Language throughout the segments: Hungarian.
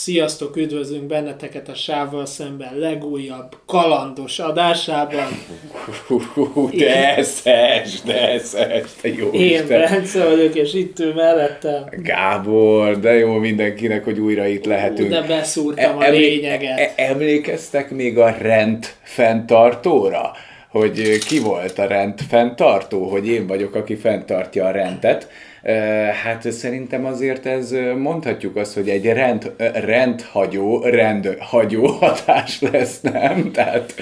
Sziasztok, üdvözlünk benneteket a Savval Szemben legújabb kalandos adásában. De eszes, te jó Isten. Én Bence vagyok, és itt ül mellettem Gábor, de jó mindenkinek, hogy újra itt lehetünk. De beszúrtam a lényeget. Emlékeztek még a rendfenntartóra? Hogy ki volt a rendfenntartó, hogy én vagyok, aki fenntartja a rendet. Hát szerintem azért ez, mondhatjuk azt, hogy egy rendhagyó hatás lesz, nem? Tehát,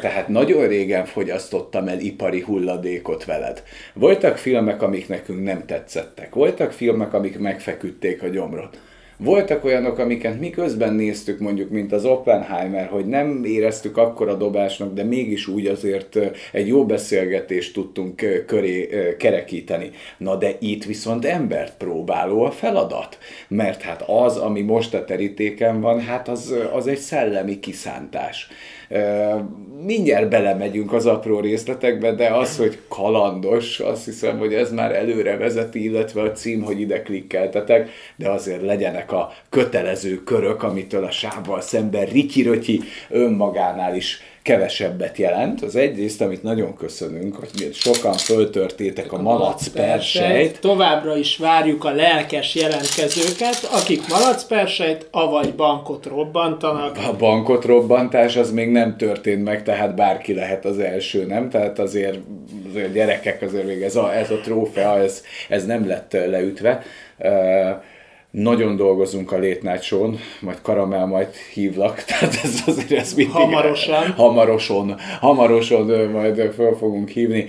tehát nagyon régen fogyasztottam el ipari hulladékot veled. Voltak filmek, amik nekünk nem tetszettek. Voltak filmek, amik megfeküdték a gyomrot. Voltak olyanok, amiket miközben néztük, mondjuk, mint az Oppenheimer, hogy nem éreztük akkora dobásnak, de mégis úgy azért egy jó beszélgetést tudtunk köré kerekíteni. Na de itt viszont embert próbáló a feladat, mert hát az, ami most a terítéken van, hát az egy szellemi kiszántás. Mindjárt belemegyünk az apró részletekbe, de az, hogy kalandos, azt hiszem, hogy ez már előre vezeti, illetve a cím, hogy ide klikkeltetek, de azért legyenek a kötelező körök, amitől a Savval Szemben rityirötyi önmagánál is kevesebbet jelent. Az egyrészt, amit nagyon köszönünk, hogy sokan föltörtétek a malacperselyt. Továbbra is várjuk a lelkes jelentkezőket, akik malacperselyt, avagy bankot robbantanak. A bankot robbantás az még nem történt meg, tehát bárki lehet az első, nem? Tehát azért gyerekek, azért még ez a trófea, ez nem lett leütve. Nagyon dolgozunk a Late Night Show-n, majd Caramel, majd hívlak, tehát ez azért ez mindig... Hamarosan majd föl fogunk hívni.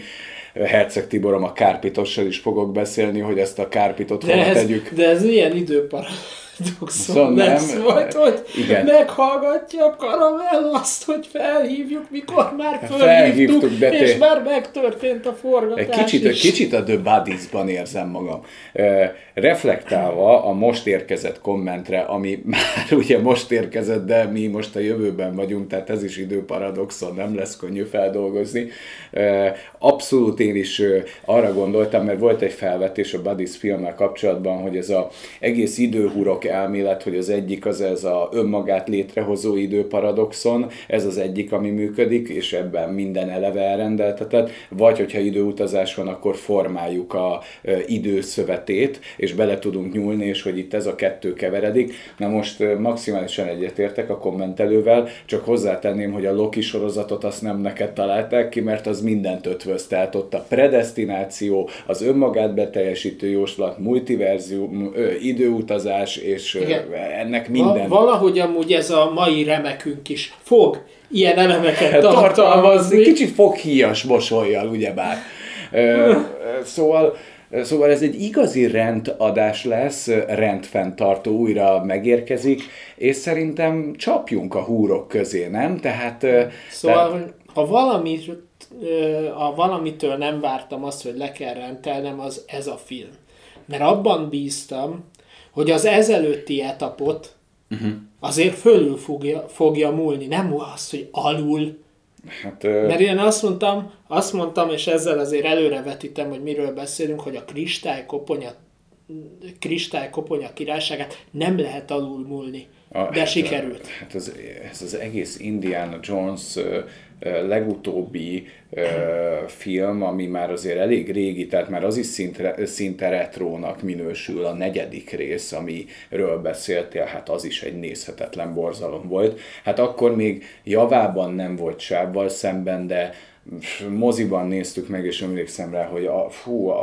Herceg Tiborom a kárpitossal is fogok beszélni, hogy ezt a kárpitot hova tegyük. De ez ilyen időparadoxon lesz majd, hogy igen. Meghallgatja a Caramel azt, hogy felhívjuk, mikor már felhívtuk és már megtörtént a forgatás. Kicsit a The Buddies-ban érzem magam. Reflektálva a most érkezett kommentre, ami már ugye most érkezett, de mi most a jövőben vagyunk, tehát ez is időparadoxon, nem lesz könnyű feldolgozni. Abszolút én is arra gondoltam, mert volt egy felvetés a Buddies filmmel kapcsolatban, hogy ez az egész időhurok elmélet, hogy az egyik az ez a önmagát létrehozó időparadoxon, ez az egyik, ami működik, és ebben minden eleve elrendeltetett, vagy hogyha időutazás van, akkor formáljuk a időszövetét, és bele tudunk nyúlni, és hogy itt ez a kettő keveredik. Na most maximálisan egyetértek a kommentelővel, csak hozzátenném, hogy a Loki sorozatot azt nem neked találták ki, mert az mindent ötvöz. Tehát ott a predestináció, az önmagát beteljesítő jóslat, multiverzium, időutazás, és igen. Ennek minden. Valahogy amúgy ez a mai remekünk is fog ilyen elemeket tartalmazni. Kicsit foghíjas mosollyal, ugyebár. Szóval ez egy igazi rendadás lesz, rendfenntartó újra megérkezik, és szerintem csapjunk a húrok közé, nem? Szóval, ha valamitől nem vártam azt, hogy le kell rendelnem, az ez a film. Mert abban bíztam, hogy az ezelőtti etapot azért fölül fogja múlni. Nem az, hogy alul. Mert én azt mondtam, és ezzel azért előrevetítem, hogy miről beszélünk, hogy a kristálykoponya királyságát nem lehet alulmúlni. De sikerült. Ez az egész Indiana Jones legutóbbi film, ami már azért elég régi, tehát már az is szinte retrónak minősül, a negyedik rész, amiről beszéltél, hát az is egy nézhetetlen borzalom volt. Hát akkor még javában nem volt Savval Szemben, de moziban néztük meg, és emlékszem rá, hogy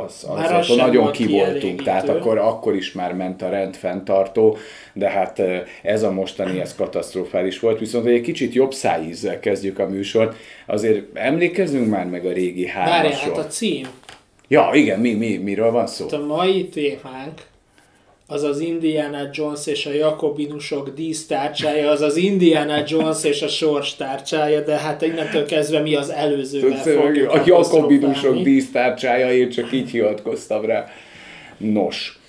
az nagyon kivoltunk, tehát akkor is már ment a rendfenntartó, de hát ez a mostani, ez katasztrofális volt, viszont egy kicsit jobb szájízzel kezdjük a műsort, azért emlékezzünk már meg a régi hármasról. Várjál, hát a cím. Ja, igen, miről van szó? A mai témánk az az Indiana Jones és a Jakobinusok dísztárcsája, az az Indiana Jones és a sors tárcsája, de hát innentől kezdve mi az előzővel fogjuk. A Jakobinusok dísztárcsája, én csak így hivatkoztam rá. Nos,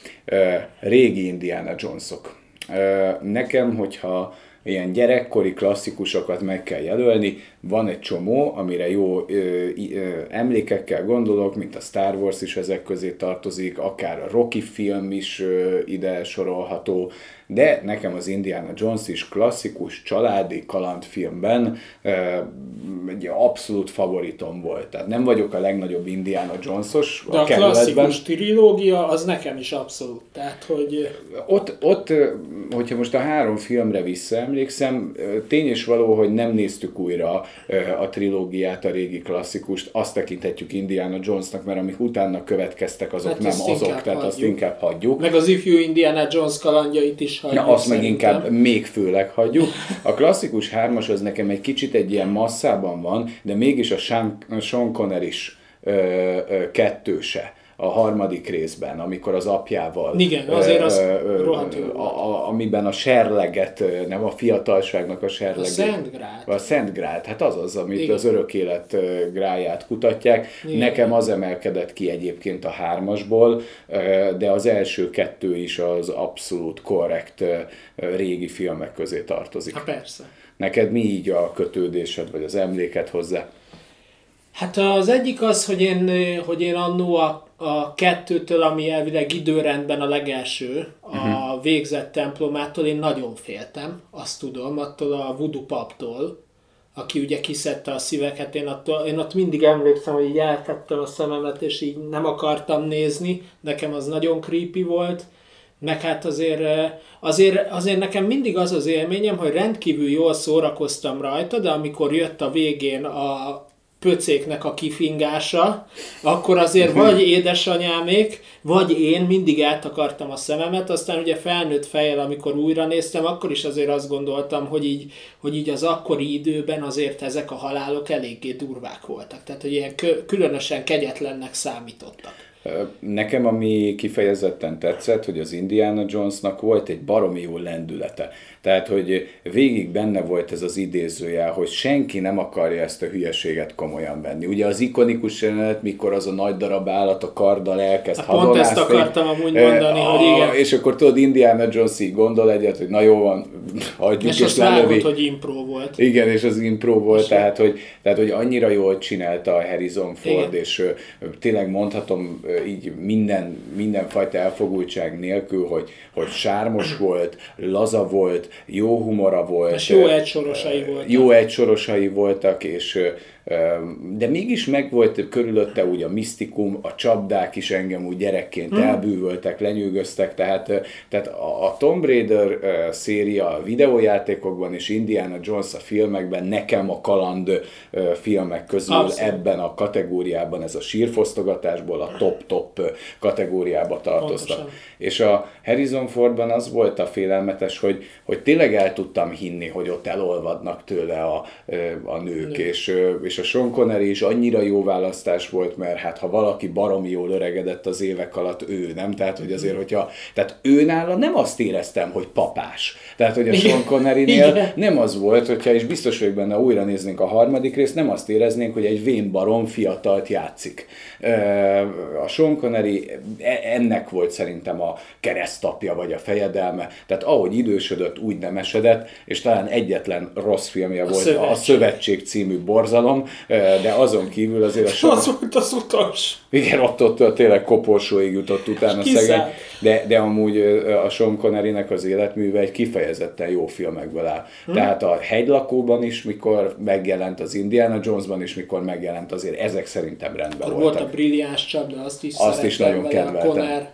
régi Indiana Jonesok. Nekem, hogyha ilyen gyerekkori klasszikusokat meg kell jelölni, Van egy csomó, amire jó emlékekkel gondolok, mint a Star Wars is ezek közé tartozik, akár a Rocky film is ide sorolható, de nekem az Indiana Jones is klasszikus családi kalandfilmben egy abszolút favoritom volt. Tehát nem vagyok a legnagyobb Indiana Jonesos a kerületben. De a klasszikus trilógia az nekem is abszolút. Tehát, hogy... Ott, hogyha most a három filmre visszaemlékszem, tény és való, hogy nem néztük újra a trilógiát, a régi klasszikust, azt tekinthetjük Indiana Jonesnak, mert amik utána következtek, azok hát nem azok, tehát azt inkább hagyjuk. Meg az ifjú Indiana Jones kalandjait is hagyjuk. Na, azt meg inkább még főleg hagyjuk. A klasszikus hármas az nekem egy kicsit egy ilyen masszában van, de mégis a Sean Connery-s kettőse a harmadik részben, amikor az apjával... Igen, azért az rohadt jó volt. Amiben a serleget, nem a fiatalságnak a serleget... A Szent Grál. Hát az az, amit igen. Az örök élet gráját kutatják. Igen. Nekem az emelkedett ki egyébként a hármasból, de az első kettő is az abszolút korrekt régi filmek közé tartozik. Hát persze. Neked mi így a kötődésed, vagy az emléked hozzá? Hát az egyik az, hogy én annó a kettőtől, ami elvileg időrendben a legelső, a végzett templomától én nagyon féltem, azt tudom, attól a voodoo paptól, aki ugye kiszedte a szíveket, én ott mindig emlékszem, hogy így eltettem a szememet, és így nem akartam nézni, nekem az nagyon creepy volt, meg hát azért nekem mindig az az élményem, hogy rendkívül jól szórakoztam rajta, de amikor jött a végén a pöcéknek a kifingása, akkor azért vagy édesanyámék, vagy én mindig át akartam a szememet, aztán ugye felnőtt fejjel, amikor újra néztem, akkor is azért azt gondoltam, hogy így az akkori időben azért ezek a halálok eléggé durvák voltak. Tehát, hogy ilyen különösen kegyetlennek számítottak. Nekem, ami kifejezetten tetszett, hogy az Indiana Jonesnak volt egy baromi jó lendülete. Tehát, hogy végig benne volt ez az idézőjel, hogy senki nem akarja ezt a hülyeséget komolyan venni. Ugye az ikonikus jelenet, mikor az a nagy darab állat a karddal elkezd hadonászni. Pont ezt akartam amúgy mondani, hogy igen. És akkor tudod, Indiana Jones így gondol egyet, hogy na jó van, hagyjuk és lelövi. És hogy impro volt. Igen, és az impro volt, tehát, hogy annyira jól csinálta a Harrison Ford, igen. És tényleg mondhatom, így mindenfajta elfogultság nélkül, hogy sármos volt, laza volt, jó humora volt. És jó egysorosai voltak. De mégis megvolt körülötte úgy a misztikum, a csapdák is engem úgy gyerekként elbűvöltek, lenyűgöztek, tehát a Tomb Raider széria a videójátékokban és Indiana Jones a filmekben nekem a kaland filmek közül abszolút. Ebben a kategóriában, ez a sírfosztogatásból a top-top kategóriába tartoztak. Pontosan. És a Harrison Fordban az volt a félelmetes, hogy tényleg el tudtam hinni, hogy ott elolvadnak tőle a nők, és a Sean Connery is annyira jó választás volt, mert hát ha valaki baromi jól öregedett az évek alatt, ő nem, tehát hogy azért, tehát őnála nem azt éreztem, hogy papás. Tehát, hogy a Sean Connerynél nem az volt, hogyha is biztos vagyok benne, újra néznénk a harmadik részt, nem azt éreznénk, hogy egy vénbarom fiatalt játszik. A Sean Connery ennek volt szerintem a keresztapja, vagy a fejedelme, tehát ahogy idősödött, úgy nem esedett, és talán egyetlen rossz filmje volt a Szövetség című borzalom, de azon kívül azért a Sean... Az volt az utas. Igen, ott tényleg koporsóig jutott utána szegény. De amúgy a Sean Connery-nek az életműve egy kifejezetten jó filmekből áll. Tehát a Hegylakóban is, mikor megjelent, az Indiana Jonesban is, mikor megjelent, azért ezek szerintem rendben akkor voltak. Volt a brilliáns csapda, azt is nagyon kedveltem.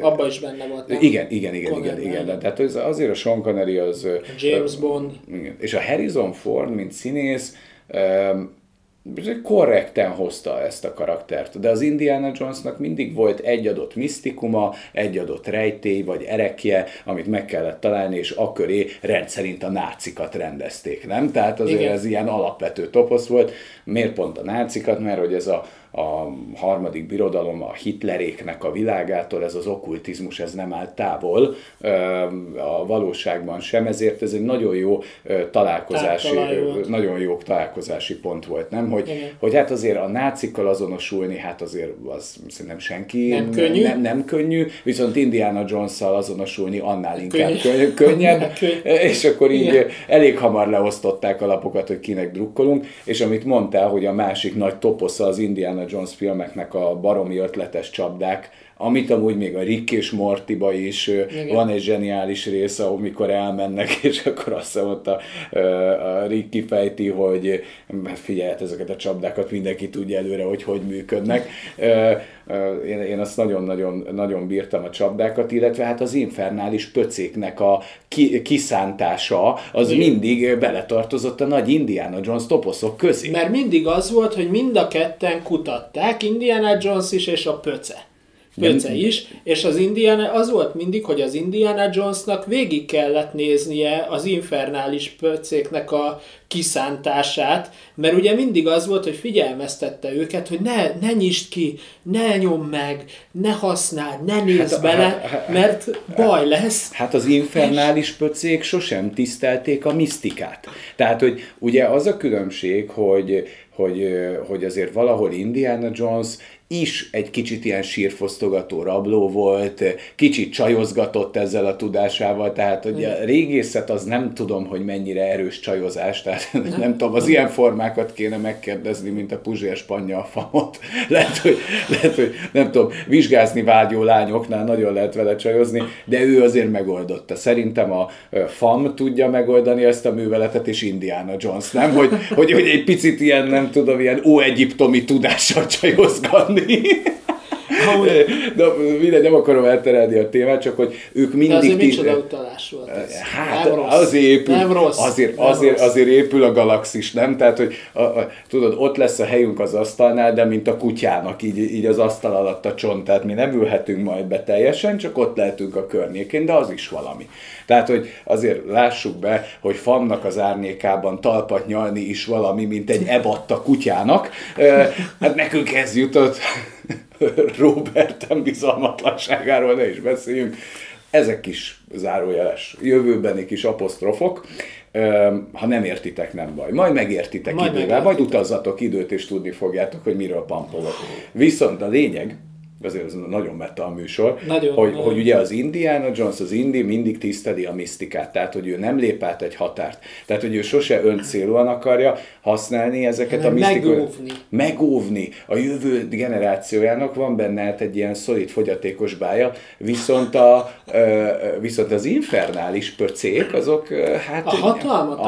Abba is benne volt. Igen. Tehát azért a Sean Connery az... James Bond. Igen. És a Harrison Ford, mint színész, korrekten hozta ezt a karaktert, de az Indiana Jonesnak mindig volt egy adott misztikuma, egy adott rejtély vagy erekje, amit meg kellett találni, és aköré rendszerint a nácikat rendezték, nem? Tehát azért igen. Ez ilyen alapvető toposz volt. Miért pont a nácikat? Mert hogy ez a a harmadik birodalom a hitleréknek a világától, ez az okkultizmus, ez nem áll távol a valóságban sem, ezért ez egy nagyon jó találkozási, nagyon jó találkozási pont volt, nem? Hogy hát azért a nácikkal azonosulni, hát azért az szerintem senki nem könnyű, viszont Indiana Jones-szal azonosulni annál inkább könnyebb, és akkor így elég hamar leosztották a lapokat, hogy kinek drukkolunk, és amit mondtál, hogy a másik nagy toposza az Indiana Jones filmeknek a baromi ötletes csapdák, amit amúgy még a Rick és Morty-ba is van egy zseniális része, amikor elmennek, és akkor azt mondott a Rick kifejti, hogy figyelj, ezeket a csapdákat mindenki tudja előre, hogy működnek. Én azt nagyon-nagyon bírtam a csapdákat, illetve hát az infernális pöcéknek a kiszántása, az mindig beletartozott a nagy Indiana Jones toposzok közé. Mert mindig az volt, hogy mind a ketten kutatták, Indiana Jones is és a pöce is, és az volt mindig, hogy az Indiana Jonesnak végig kellett néznie az infernális pöcéknek a kiszántását, mert ugye mindig az volt, hogy figyelmeztette őket, hogy ne nyisd ki, ne nyomd meg, ne használd, ne nézz bele, mert baj lesz. Hát az infernális pöcék sosem tisztelték a misztikát. Tehát, hogy ugye az a különbség, hogy azért valahol Indiana Jones is egy kicsit ilyen sírfosztogató rabló volt, kicsit csajozgatott ezzel a tudásával, tehát hogy a régészet az nem tudom, hogy mennyire erős csajozás, tehát nem tudom, az ilyen formákat kéne megkérdezni, mint a Puzsér Spanyol famot. Lehet, hogy nem tudom, vizsgázni vágyó lányoknál nagyon lehet vele csajozni, de ő azért megoldotta. Szerintem a fam tudja megoldani ezt a műveletet, és Indiana Jones, nem? Hogy egy picit ilyen, nem tudom, ilyen óegyiptomi tudással csajozgatni. De mindegy, nem akarom elterelni a témát, csak hogy ők mindig... De azért micsoda utalás volt ez? Hát azért épül a galaxis, nem? Tehát, hogy tudod, ott lesz a helyünk az asztalnál, de mint a kutyának, így az asztal alatt a csont, tehát mi nem ülhetünk majd be teljesen, csak ott lehetünk a környékén, de az is valami. Tehát, hogy azért lássuk be, hogy Famnak az árnyékában talpat nyalni is valami, mint egy ebatta kutyának. Hát nekünk ez jutott... Robertem bizalmatlanságáról ne is beszéljünk. Ezek is zárójeles, jövőbeni kis apostrofok. Ha nem értitek, nem baj. Majd megértitek idővel, majd utazzatok időt, és tudni fogjátok, hogy miről pampolok. Viszont a lényeg, azért ez nagyon meta a műsor, hogy ugye az Indiana Jones, az Indi mindig tiszteli a misztikát, tehát hogy ő nem lép át egy határt, tehát hogy ő sose öncélúan akarja használni ezeket a misztikokat. Megóvni. A jövő generációjának van benne hát egy ilyen szolid fogyatékos bája, viszont az infernális pöcék, azok hát a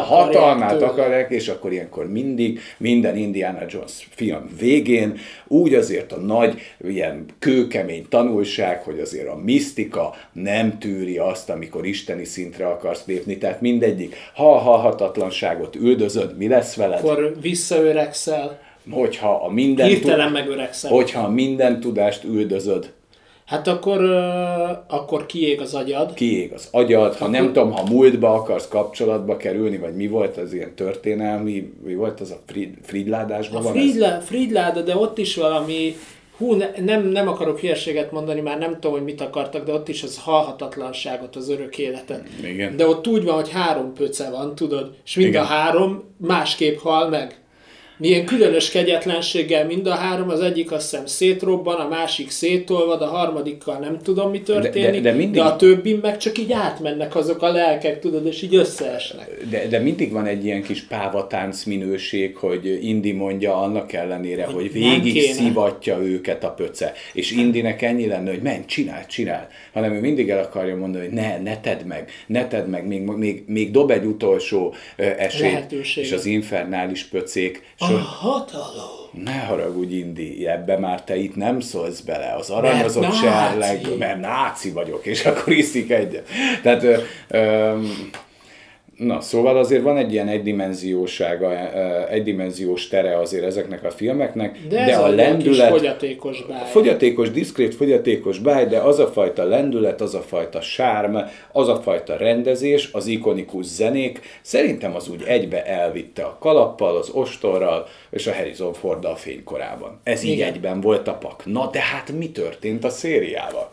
hatalmat akarják, és akkor ilyenkor mindig, minden Indiana Jones film végén úgy azért a nagy, ilyen kőkemény tanulság, hogy azért a misztika nem tűri azt, amikor isteni szintre akarsz lépni, tehát mindegyik, ha a halhatatlanságot üldözöd, mi lesz veled? Akkor visszaöregszel. Hirtelen megöregszel. Hogyha minden tudást üldözöd. Hát akkor kiég az agyad. Ha nem tudom, ha múltba akarsz kapcsolatba kerülni, vagy mi volt az ilyen történelmi, mi volt az a Fridládásban? Fridláda, de ott is valami... nem akarok hülyeséget mondani, már nem tudom, hogy mit akartak, de ott is az halhatatlanságot, az örök életet. Igen. De ott úgy van, hogy 3 pöce van, tudod, és mind a 3 másképp hal meg. Milyen különös kegyetlenséggel mind a 3, az egyik azt hiszem szétrobban, a másik szétolvad, a harmadikkal nem tudom, mi történik, de a többi meg csak így átmennek azok a lelkek, tudod, és így összeesnek. De mindig van egy ilyen kis pávatánc minőség, hogy Indi mondja annak ellenére, hogy végig szivatja őket a pöce. És Indinek ennyi lenne, hogy menj, csinál, hanem ő mindig el akarja mondani, hogy ne tedd meg, még dob egy utolsó esélyt. Lehetőség. És az infernális pöcék a hatalom. Ne haragudj, Indi, ebbe már te itt nem szólsz bele, az aranyozott serleg, mert náci vagyok, és akkor iszik egyet. Tehát Na, szóval azért van egy ilyen egydimenziósága, egydimenziós tere azért ezeknek a filmeknek, de a lendület... fogyatékos báj. Fogyatékos, diszkrét fogyatékos báj, de az a fajta lendület, az a fajta sárm, az a fajta rendezés, az ikonikus zenék, szerintem az úgy egybe elvitte a kalappal, az ostorral és a Harrison Forddal fénykorában. Ez igen, így egyben volt a pak. Na, de hát mi történt a szériával?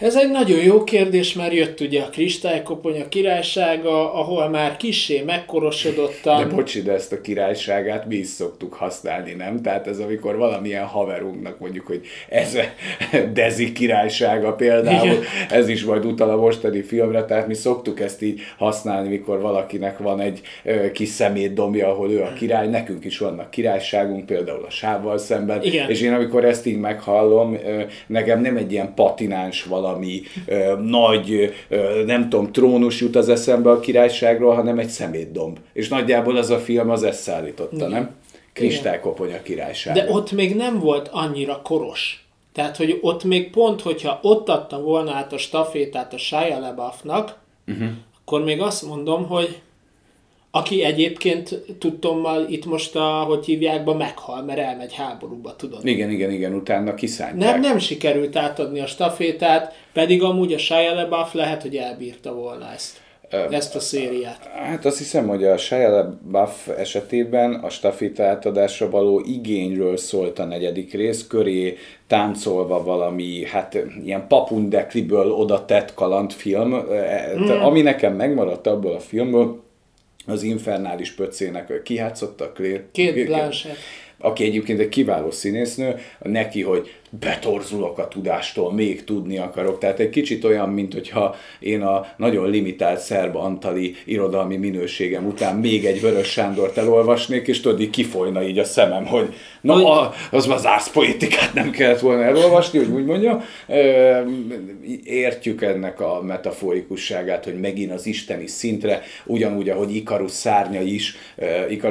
Ez egy nagyon jó kérdés, mert jött ugye a Kristálykoponya királysága, ahol már kissé megkorosodottan... De bocsi, de ezt a királyságát mi is szoktuk használni, nem? Tehát ez amikor valamilyen haverunknak mondjuk, hogy ez Dezi királysága például, igen, ez is majd utal a mostani filmre, tehát mi szoktuk ezt így használni, mikor valakinek van egy kis szemétdombja, ahol ő a király, nekünk is vannak királyságunk, például a Savval Szemben, igen, és én amikor ezt így meghallom, nekem nem egy ilyen patináns valami, ami nagy, nem tudom, trónus jut az eszembe a királyságról, hanem egy szemétdomb. És nagyjából ez a film az ezt szállította, nem? Kristálykoponya királysága. De ott még nem volt annyira koros. Tehát, hogy ott még pont, hogyha ott adtam volna át a stafétát a Shia LaBeoufnak, akkor még azt mondom, hogy aki egyébként tudtommal itt most a, hogy hívjákba, meghal, mert elmegy háborúba, tudod. Igen, utána kiszállták. Nem sikerült átadni a stafétát, pedig amúgy a Shia LaBeouf lehet, hogy elbírta volna ezt a szériát. Hát azt hiszem, hogy a Shia LaBeouf esetében a staféta átadásra való igényről szólt a negyedik rész, köré táncolva valami, hát ilyen papundekliből oda tett kalandfilm, ami nekem megmaradt abból a filmből, az Infernális pöccének kihátszott a Claire. Cate Blanchett. Aki egyébként egy kiváló színésznő, neki, hogy betorzulok a tudástól, még tudni akarok. Tehát egy kicsit olyan, mint hogyha én a nagyon limitált szerb-antali irodalmi minőségem után még egy Vörös Sándort elolvasnék, és tudod, így kifolyna így a szemem, hogy na, az már zászpoétikát nem kellett volna elolvasni, úgy mondja. Értjük ennek a metaforikusságát, hogy megint az isteni szintre, ugyanúgy, ahogy Ikarusz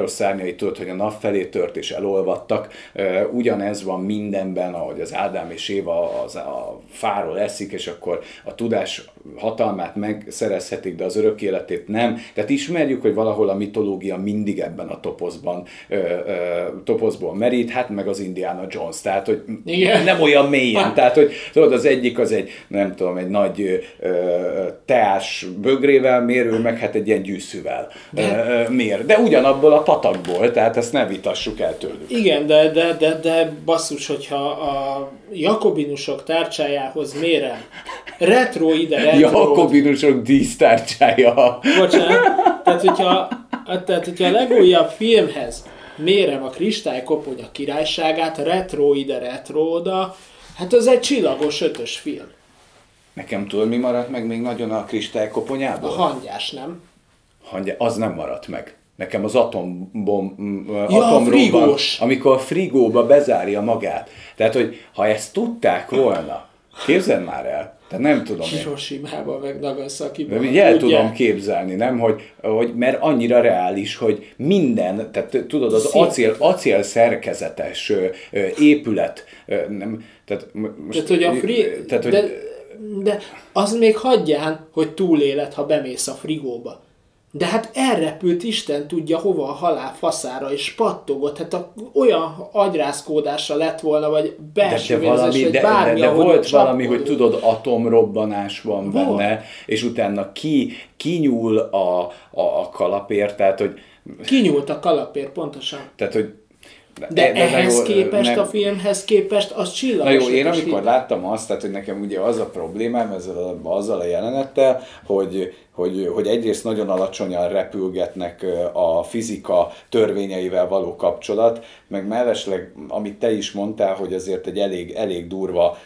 szárnyai tudod, hogy a nap felé tört és elolvadtak, ugyanez van mindenben, ahogy az Ádám és Éva a fáról eszik, és akkor a tudás hatalmát megszerezhetik, de az örök életét nem. Tehát ismerjük, hogy valahol a mitológia mindig ebben a toposzból merít, hát meg az Indiana Jones, tehát hogy igen, nem olyan mélyen. Tehát, hogy tudod, az egyik az egy, nem tudom, egy nagy teás bögrével mérő, meg hát egy ilyen gyűszűvel mér. De ugyanabból a patakból, tehát ezt ne vitassuk el tőlük. Igen, de basszus, hogyha a Jakobinusok tárcsájához mérem. Retro ide, retro. Jakobinusok dísztárcsája. Bocsánat. Tehát, hogyha a legújabb filmhez mérem a Kristálykoponya királyságát, retro ide, retro oda, hát az egy csillagos ötös film. Nekem tudod, mi maradt meg még nagyon a Kristály koponyából? A hangyás, nem? Az nem maradt meg. Nekem az atomromban, amikor a frigóba bezárja magát. Tehát, hogy ha ezt tudták volna, képzeld már el, tehát nem tudom én. Hiroshima-ban meg Nagasaki-ban. Így el tudom képzelni, nem? Hogy mert annyira reális, hogy minden, tehát tudod, az acél szerkezetes épület, nem, tehát most... Tehát, hogy a de az még hagyján, hogy túléled, ha bemész a frigóba. De hát elrepült Isten tudja hova a halál faszára, és pattogott, hát olyan agyrázkódása lett volna, vagy belső vérzés, vagy bármi, de volt valami, hogy tudod, atomrobbanás van benne, és utána kinyúl a kalapér, tehát hogy... Kinyúlt a kalapér, pontosan. Tehát, hogy... De ehhez képest, nem, a filmhez képest, az csillagos. Na jó, én amikor film láttam azt, tehát, hogy nekem ugye az a problémám ezzel, azzal a jelenettel, hogy egyrészt nagyon alacsonyan repülgetnek a fizika törvényeivel való kapcsolat, meg mellesleg, amit te is mondtál, hogy azért egy elég durva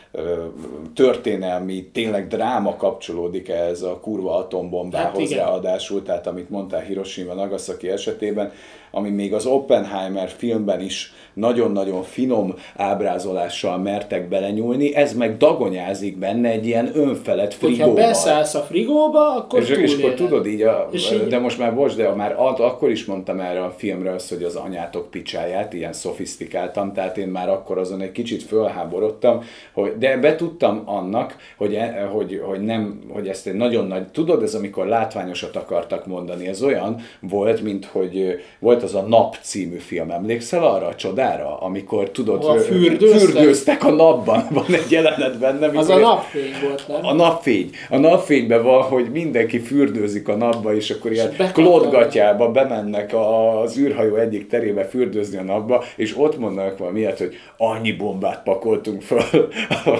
történelmi, tényleg dráma kapcsolódik ez a kurva atombombához, hát ráadásul, tehát amit mondtál Hiroshima Nagasaki esetében, ami még az Oppenheimer filmben is is nagyon-nagyon finom ábrázolással mertek belenyúlni, ez meg dagonyázik benne egy ilyen önfelett frigóval. Hogyha beszállsz a frigóba, akkor túléled. És akkor tudod így, de most már bocs, de már akkor is mondtam erre a filmre azt, hogy az anyátok picsáját, ilyen szofisztikáltam, tehát én már akkor azon egy kicsit fölháborodtam, hogy, de betudtam annak, hogy ezt egy nagyon nagy, tudod, ez amikor látványosat akartak mondani, ez olyan volt, mint hogy volt az a Nap című film, emlékszel arra a csodára, amikor tudod, fürdőztek a napban, van egy jelenet benne. Az a napfény volt, nem? A napfény. A napfényben van, hogy mindenki fürdőzik a napba, és akkor ilyen klótgatyába bemennek az űrhajó egyik terébe fürdőzni a napba, és ott mondanak valamiért, hogy annyi bombát pakoltunk föl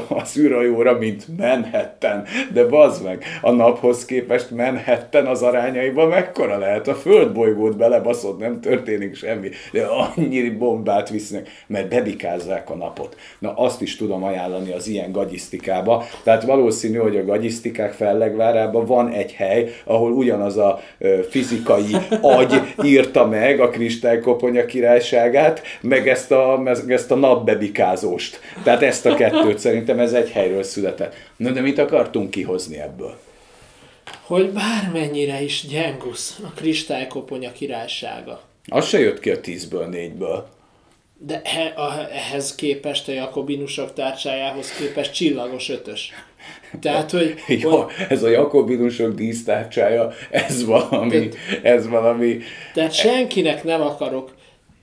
az űrhajóra, mint Manhattan. De bazd meg, a naphoz képest Manhattan az arányaiban mekkora lehet? A földbolygót belebaszod, nem történik semmi. De annyi bombát visznek, mert bebikázzák a napot. Na, azt is tudom ajánlani az ilyen gagyisztikába. Tehát valószínű, hogy a gagyisztikák fellegvárában van egy hely, ahol ugyanaz a fizikai agy írta meg a Kristálykoponya királyságát, meg ezt a napbebikázóst. Tehát ezt a kettőt szerintem ez egy helyről született. Na, de mit akartunk kihozni ebből? Hogy bármennyire is gyengusz a Kristálykoponya királysága. Az se jött ki a 10-ből 4-ből. De ehhez képest, a Jakobinusok tárcsájához képest csillagos 5-ös. Tehát, hogy... Ja, ez a Jakobinusok dísztárcsája, ez valami... Tehát senkinek nem akarok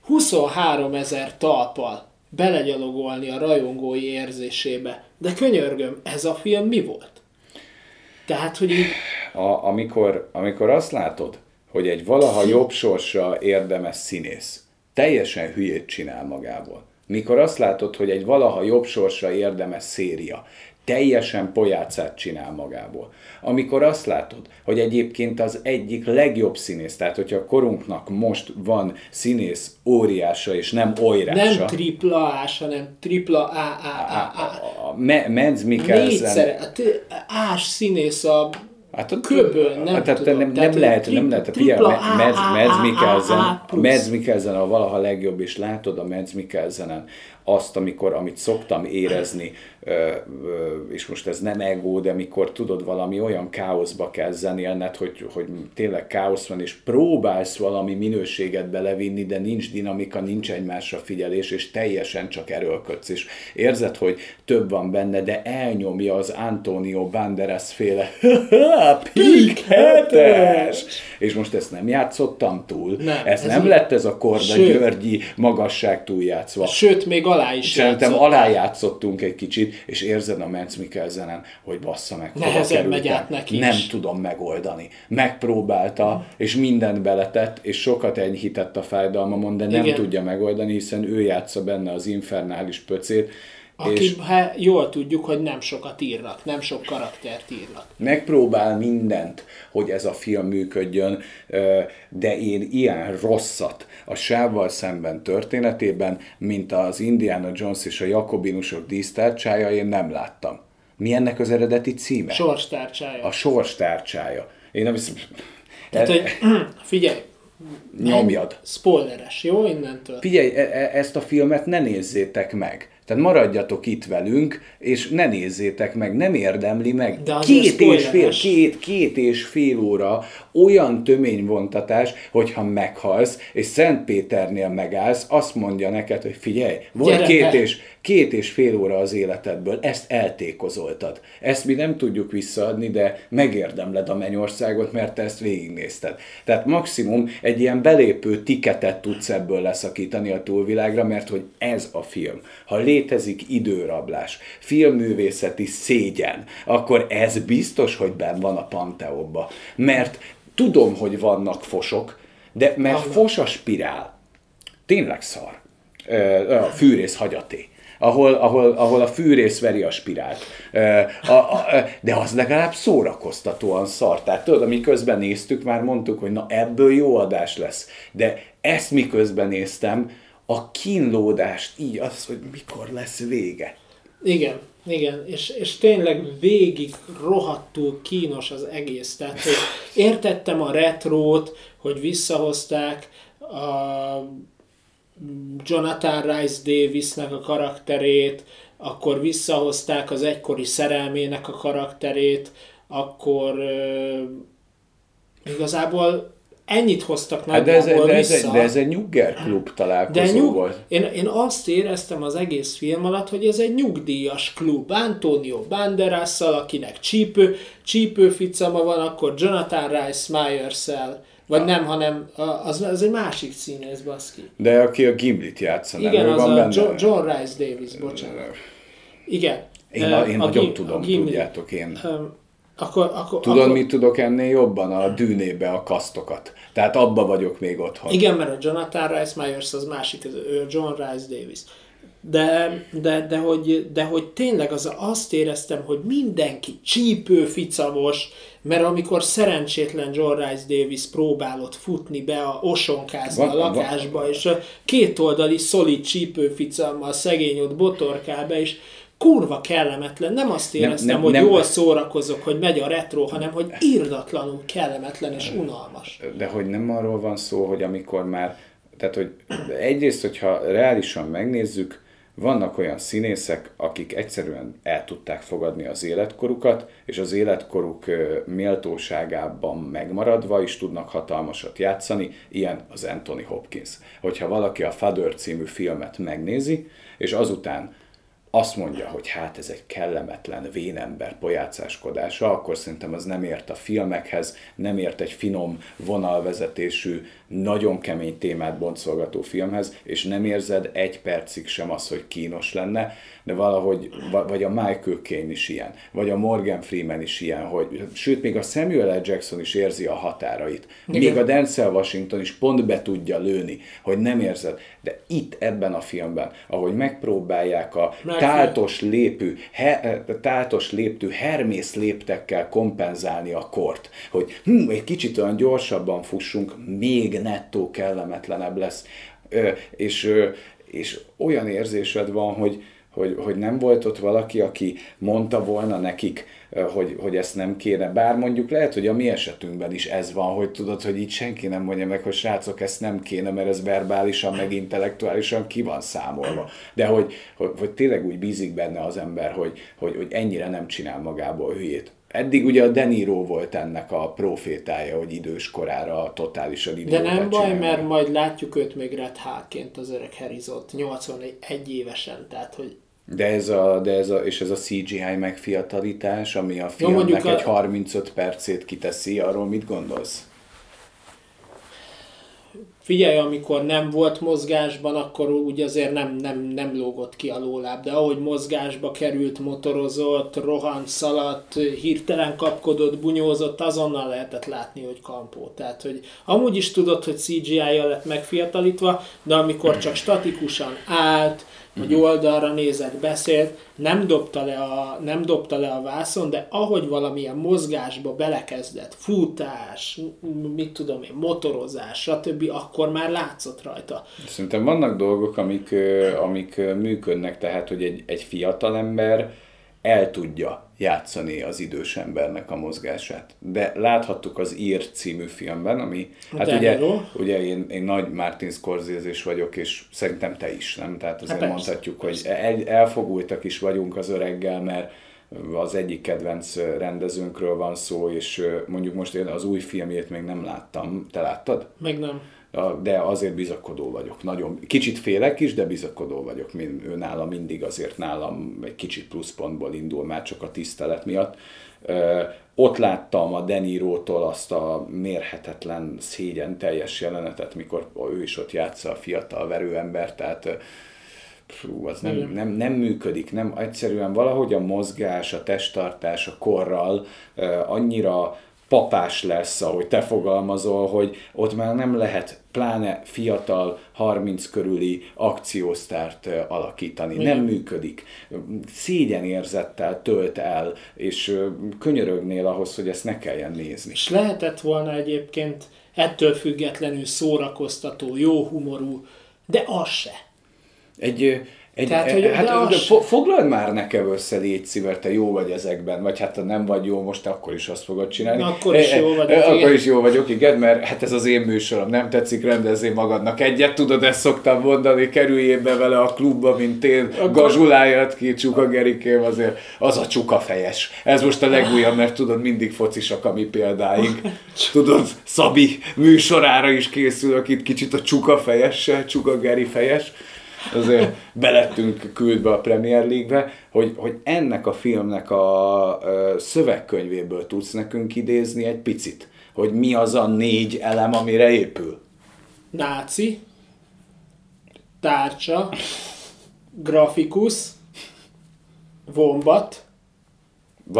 23 000 talppal belegyalogolni a rajongói érzésébe. De könyörgöm, ez a film mi volt? Tehát, hogy így... Amikor azt látod, hogy egy valaha jobb sorsra érdemes színész teljesen hülyét csinál magából. Mikor azt látod, hogy egy valaha jobb sorsra érdemes széria teljesen pojácát csinál magából. Amikor azt látod, hogy egyébként az egyik legjobb színész, tehát hogyha a korunknak most van színész óriása és nem olyrása. Nem tripla A-s, hanem tripla A-A-A-A. Mads Mikkelsen. A-s színész a... Hát a köbön, nem tehát tudom. Nem lehet. Mads Mikkelsen a valaha legjobb, és látod a Mads Mikkelsenen azt, amit szoktam érezni, és most ez nem ego, de mikor tudod, valami olyan káoszba kell zenélned, hogy tényleg káosz van, és próbálsz valami minőséget belevinni, de nincs dinamika, nincs egymásra figyelés, és teljesen csak erőlködsz, és érzed, hogy több van benne, de elnyomja az Antonio Banderas féle pikhetes! És most ezt nem játszottam túl, nem lett ez a Korda Györgyi magasság túljátszva. Sőt, még szerintem alájátszottunk egy kicsit, és érzed a Mads Mikkelsenen, hogy bassza meg, hova kerültem, nem tudom megoldani. Megpróbálta, és mindent beletett, és sokat enyhített a fájdalmamon, de nem tudja megoldani, hiszen ő játsza benne az infernális pöcét. Aki, hát jól tudjuk, hogy nem sokat írnak, nem sok karaktert írnak. Megpróbál mindent, hogy ez a film működjön, de én ilyen rosszat a Savval szemben történetében, mint az Indiana Jones és a Jakobinusok dísztárcsája, én nem láttam. Mi ennek az eredeti címe? Sorstárcsája. A sorstárcsája. Én nem hiszem... Tehát, hogy figyelj! Nyomjad. Spoileres, jó? Innentől. Figyelj, ezt a filmet ne nézzétek meg. Tehát maradjatok itt velünk, és ne nézzétek meg, nem érdemli meg. Két és fél óra olyan töményvontatás, hogyha meghalsz, és Szentpéternél megállsz, azt mondja neked, hogy figyelj, volt két és fél óra az életedből, ezt eltékozoltad. Ezt mi nem tudjuk visszaadni, de megérdemled a mennyországot, mert te ezt végignézted. Tehát maximum egy ilyen belépő tiketet tudsz ebből leszakítani a túlvilágra, mert hogy ez a film. Ha létezik időrablás, filmművészeti szégyen, akkor ez biztos, hogy benn van a Pantheonban. Mert tudom, hogy vannak fosok, de mert fos a spirál. Tényleg szar. A fűrész hagyaté. Ahol a fűrész veri a spirált. De az legalább szórakoztatóan szar. Tehát tudod, amiközben néztük, már mondtuk, hogy na ebből jó adás lesz. De ezt miközben néztem, a kínlódást, így az, hogy mikor lesz vége. Igen, és tényleg végig rohadtul kínos az egész. Tehát, hogy értettem a retrót, hogy visszahozták a Jonathan Rhys-Daviesnek a karakterét, akkor visszahozták az egykori szerelmének a karakterét, akkor igazából ennyit hoztak nagyjából vissza. De ez egy nyuggerklub találkozó volt. Én azt éreztem az egész film alatt, hogy ez egy nyugdíjas klub. Antonio Banderasszal, akinek csípőficama van, akkor Jonathan Rhys-Meyerssel. Vagy nem, hanem az egy másik színész, baszki. De aki a Gimlit játsza, nem? Igen, ő az van benne? John Rhys-Davies, bocsánat. Igen. Én nagyon tudom, tudjátok én. Tudod, mit tudok ennél jobban? A Dűnébe a kasztokat. Tehát abba vagyok még otthon. Igen, mert a Jonathan Rhys-Meyers az másik, ő John Rhys-Davies. De hogy tényleg azt éreztem, hogy mindenki csípőficavos, mert amikor szerencsétlen John Rhys-Davies próbálott futni be a osonkázba a lakásba, és a kétoldali szolid csípőficammal szegény ott botorkál be, és kurva kellemetlen, nem azt éreztem, hogy jól szórakozok, hogy megy a retro, hanem hogy irdatlanul kellemetlen és unalmas. De hogy nem arról van szó, hogy amikor már, tehát hogy egyrészt, hogyha reálisan megnézzük, vannak olyan színészek, akik egyszerűen el tudták fogadni az életkorukat, és az életkoruk méltóságában megmaradva is tudnak hatalmasat játszani, ilyen az Anthony Hopkins. Hogyha valaki a Father című filmet megnézi, és azután azt mondja, hogy hát ez egy kellemetlen vénember pojácáskodása, akkor szerintem az nem ért a filmekhez, nem ért egy finom, vonalvezetésű, nagyon kemény témát boncolgató filmhez, és nem érzed egy percig sem az, hogy kínos lenne, de valahogy, vagy a Michael Caine is ilyen, vagy a Morgan Freeman is ilyen, hogy, sőt, még a Samuel L. Jackson is érzi a határait. Igen. Még a Denzel Washington is pont be tudja lőni, hogy nem érzed. De itt, ebben a filmben, ahogy megpróbálják a táltos léptű Hermész léptekkel kompenzálni a kort, hogy egy kicsit olyan gyorsabban fussunk, még nettó kellemetlenebb lesz. És olyan érzésed van, hogy nem volt ott valaki, aki mondta volna nekik, hogy ezt nem kéne. Bár mondjuk lehet, hogy a mi esetünkben is ez van, hogy tudod, hogy így senki nem mondja meg, hogy srácok, ezt nem kéne, mert ez verbálisan, meg intellektuálisan ki van számolva. De hogy tényleg úgy bízik benne az ember, hogy ennyire nem csinál magából hülyét. Eddig ugye a De Niro volt ennek a profétája, hogy idős korára totálisan időt. De nem baj, mert majd látjuk őt még Red Hawkként, az öreg Harrison, 81 évesen, tehát hogy... De ez a CGI megfiatalítás, ami a filmnek egy 35 percét kiteszi, arról mit gondolsz? Figyelj, amikor nem volt mozgásban, akkor úgy azért nem lógott ki a lóláb, de ahogy mozgásba került, motorozott, rohant, szaladt, hirtelen kapkodott, bunyózott, azonnal lehetett látni, hogy kampó. Tehát, hogy amúgy is tudod, hogy CGI-jal lett megfiatalítva, de amikor csak statikusan állt, hogy oldalra nézett, beszélt, nem dobta le a vászon, de ahogy valamilyen mozgásba belekezdett, futás, mit tudom én, motorozás, stb., akkor már látszott rajta. Szerintem vannak dolgok, amik működnek, tehát hogy egy fiatal ember el tudja játszani az idős embernek a mozgását. De láthattuk az Ír című filmben, ami, hát ugye én nagy Martin Scorsese-s vagyok, és szerintem te is, nem? Tehát azért hát mondhatjuk, hogy elfogultak is vagyunk az öreggel, mert az egyik kedvenc rendezőnkről van szó, és mondjuk most én az új filmjét még nem láttam. Te láttad? Meg nem. De azért bizakodó vagyok. Nagyon, kicsit félek is, de bizakodó vagyok. Ő nála mindig azért nálam egy kicsit pluszpontból indul, már csak a tisztelet miatt. Ott láttam a De Niro-tól azt a mérhetetlen szégyen teljes jelenetet, mikor ő is ott játsza a fiatal verőember, tehát az nem működik. Nem, egyszerűen valahogy a mozgás, a testtartás, a korral annyira papás lesz, ahogy te fogalmazol, hogy ott már nem lehet pláne fiatal, 30 körüli akciósztárt alakítani. Igen. Nem működik. Szégyenérzettel tölt el, és könyörögnél ahhoz, hogy ezt ne kelljen nézni. És lehetett volna egyébként ettől függetlenül szórakoztató, jó humorú, de az se. Egy Foglald már nekem össze, légy szíves, te jó vagy ezekben, vagy hát ha nem vagy jó, most akkor is azt fogod csinálni. Akkor is jó vagyok, igen, mert hát ez az én műsorom, nem tetszik, rendezzél magadnak egyet, tudod, ezt szoktam mondani, kerüljél be vele a klubba, mint én, gazsuláljad ki, csukagerikém, azért az a csukafejes. Ez most a legújabb, mert tudod, mindig focisak a mi példáink. Tudod, Szabi műsorára is készülök itt kicsit a csukafejessel, csukageri fejes. Azért belettünk küldve a Premier League-be, hogy ennek a filmnek a szövegkönyvéből tudsz nekünk idézni egy picit, hogy mi az a négy elem, amire épül. Náci, tárcsa, grafikusz, vombat,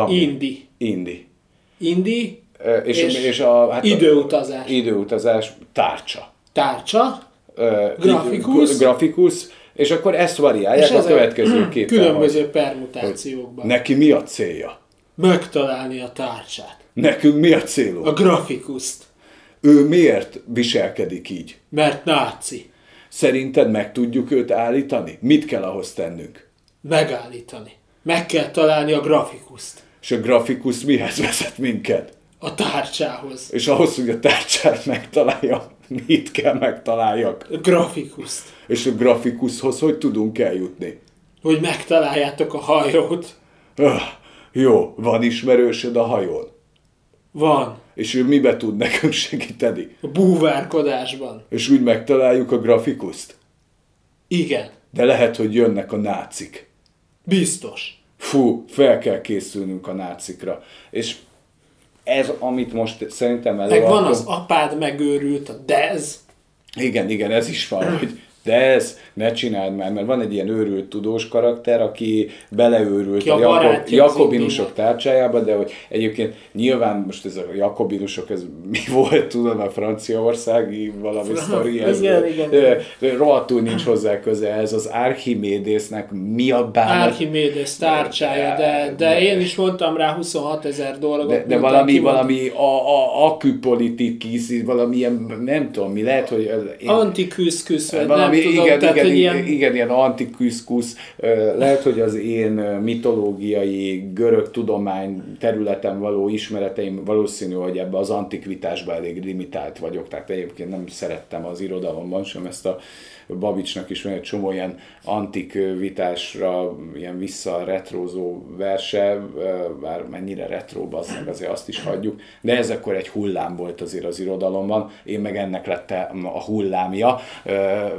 indi, és időutazás, tárcsa, grafikusz, és akkor ezt variálják a következő képen. Különböző permutációkban. Neki mi a célja? Megtalálni a tárcsát. Nekünk mi a célunk? A grafikuszt. Ő miért viselkedik így? Mert náci. Szerinted meg tudjuk őt állítani? Mit kell ahhoz tennünk? Megállítani. Meg kell találni a grafikuszt. És a grafikus mihez vezet minket? A tárcsához. És ahhoz, hogy a tárcsát megtalálja, mit kell megtaláljak? A grafikuszt. És a grafikushoz hogy tudunk eljutni? Hogy megtaláljátok a hajót. Jó, van ismerősöd a hajón? Van. És ő mibe tud nekünk segíteni? A búvárkodásban. És úgy megtaláljuk a grafikuszt? Igen. De lehet, hogy jönnek a nácik. Biztos. Fú, fel kell készülnünk a nácikra. És... ez, amit most szerintem előadom. Meg van az apád megőrült, a Dez. Igen, ez is van, hogy Dez, ne csináld már, mert van egy ilyen őrült tudós karakter, aki beleőrült a Jakobinusok tárcsájába, de hogy egyébként nyilván most ez a Jakobinusok, ez mi volt, tudom, a franciaországi valami sztori, ez rohadtul nincs hozzá köze, ez az Archimédésznek mi a bánat? Archimédész tárcsája, de én is mondtam rá 26,000 dolgot. De valami aküpolitikus, valami ilyen, nem tudom mi, lehet, hogy... antiküszküsz, vagy nem. Igen, ilyen antiküszkusz. Lehet, hogy az én mitológiai, görög tudomány területen való ismereteim valószínű, hogy ebbe az antikvitásba elég limitált vagyok. Tehát egyébként nem szerettem az irodalomban sem ezt a Babicsnak is van egy csomó ilyen antikvitásra, ilyen visszaretrózó verse, bár mennyire retró, azért azt is hagyjuk, de ez akkor egy hullám volt azért az irodalomban, én meg ennek lettem a hullámja,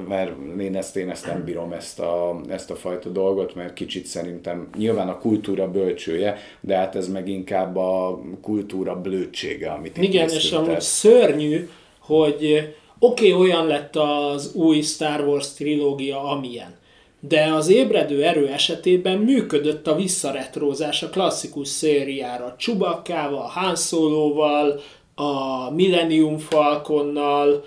mert én ezt nem bírom, ezt a fajta dolgot, mert kicsit szerintem nyilván a kultúra bölcsője, de hát ez meg inkább a kultúra blödsége, amit itt igen, és amúgy szörnyű, hogy Oké, olyan lett az új Star Wars trilógia, amilyen. De az ébredő erő esetében működött a visszaretrózás a klasszikus szériára. Chewbacca-val, Han Solo-val, a Millennium Falconnal,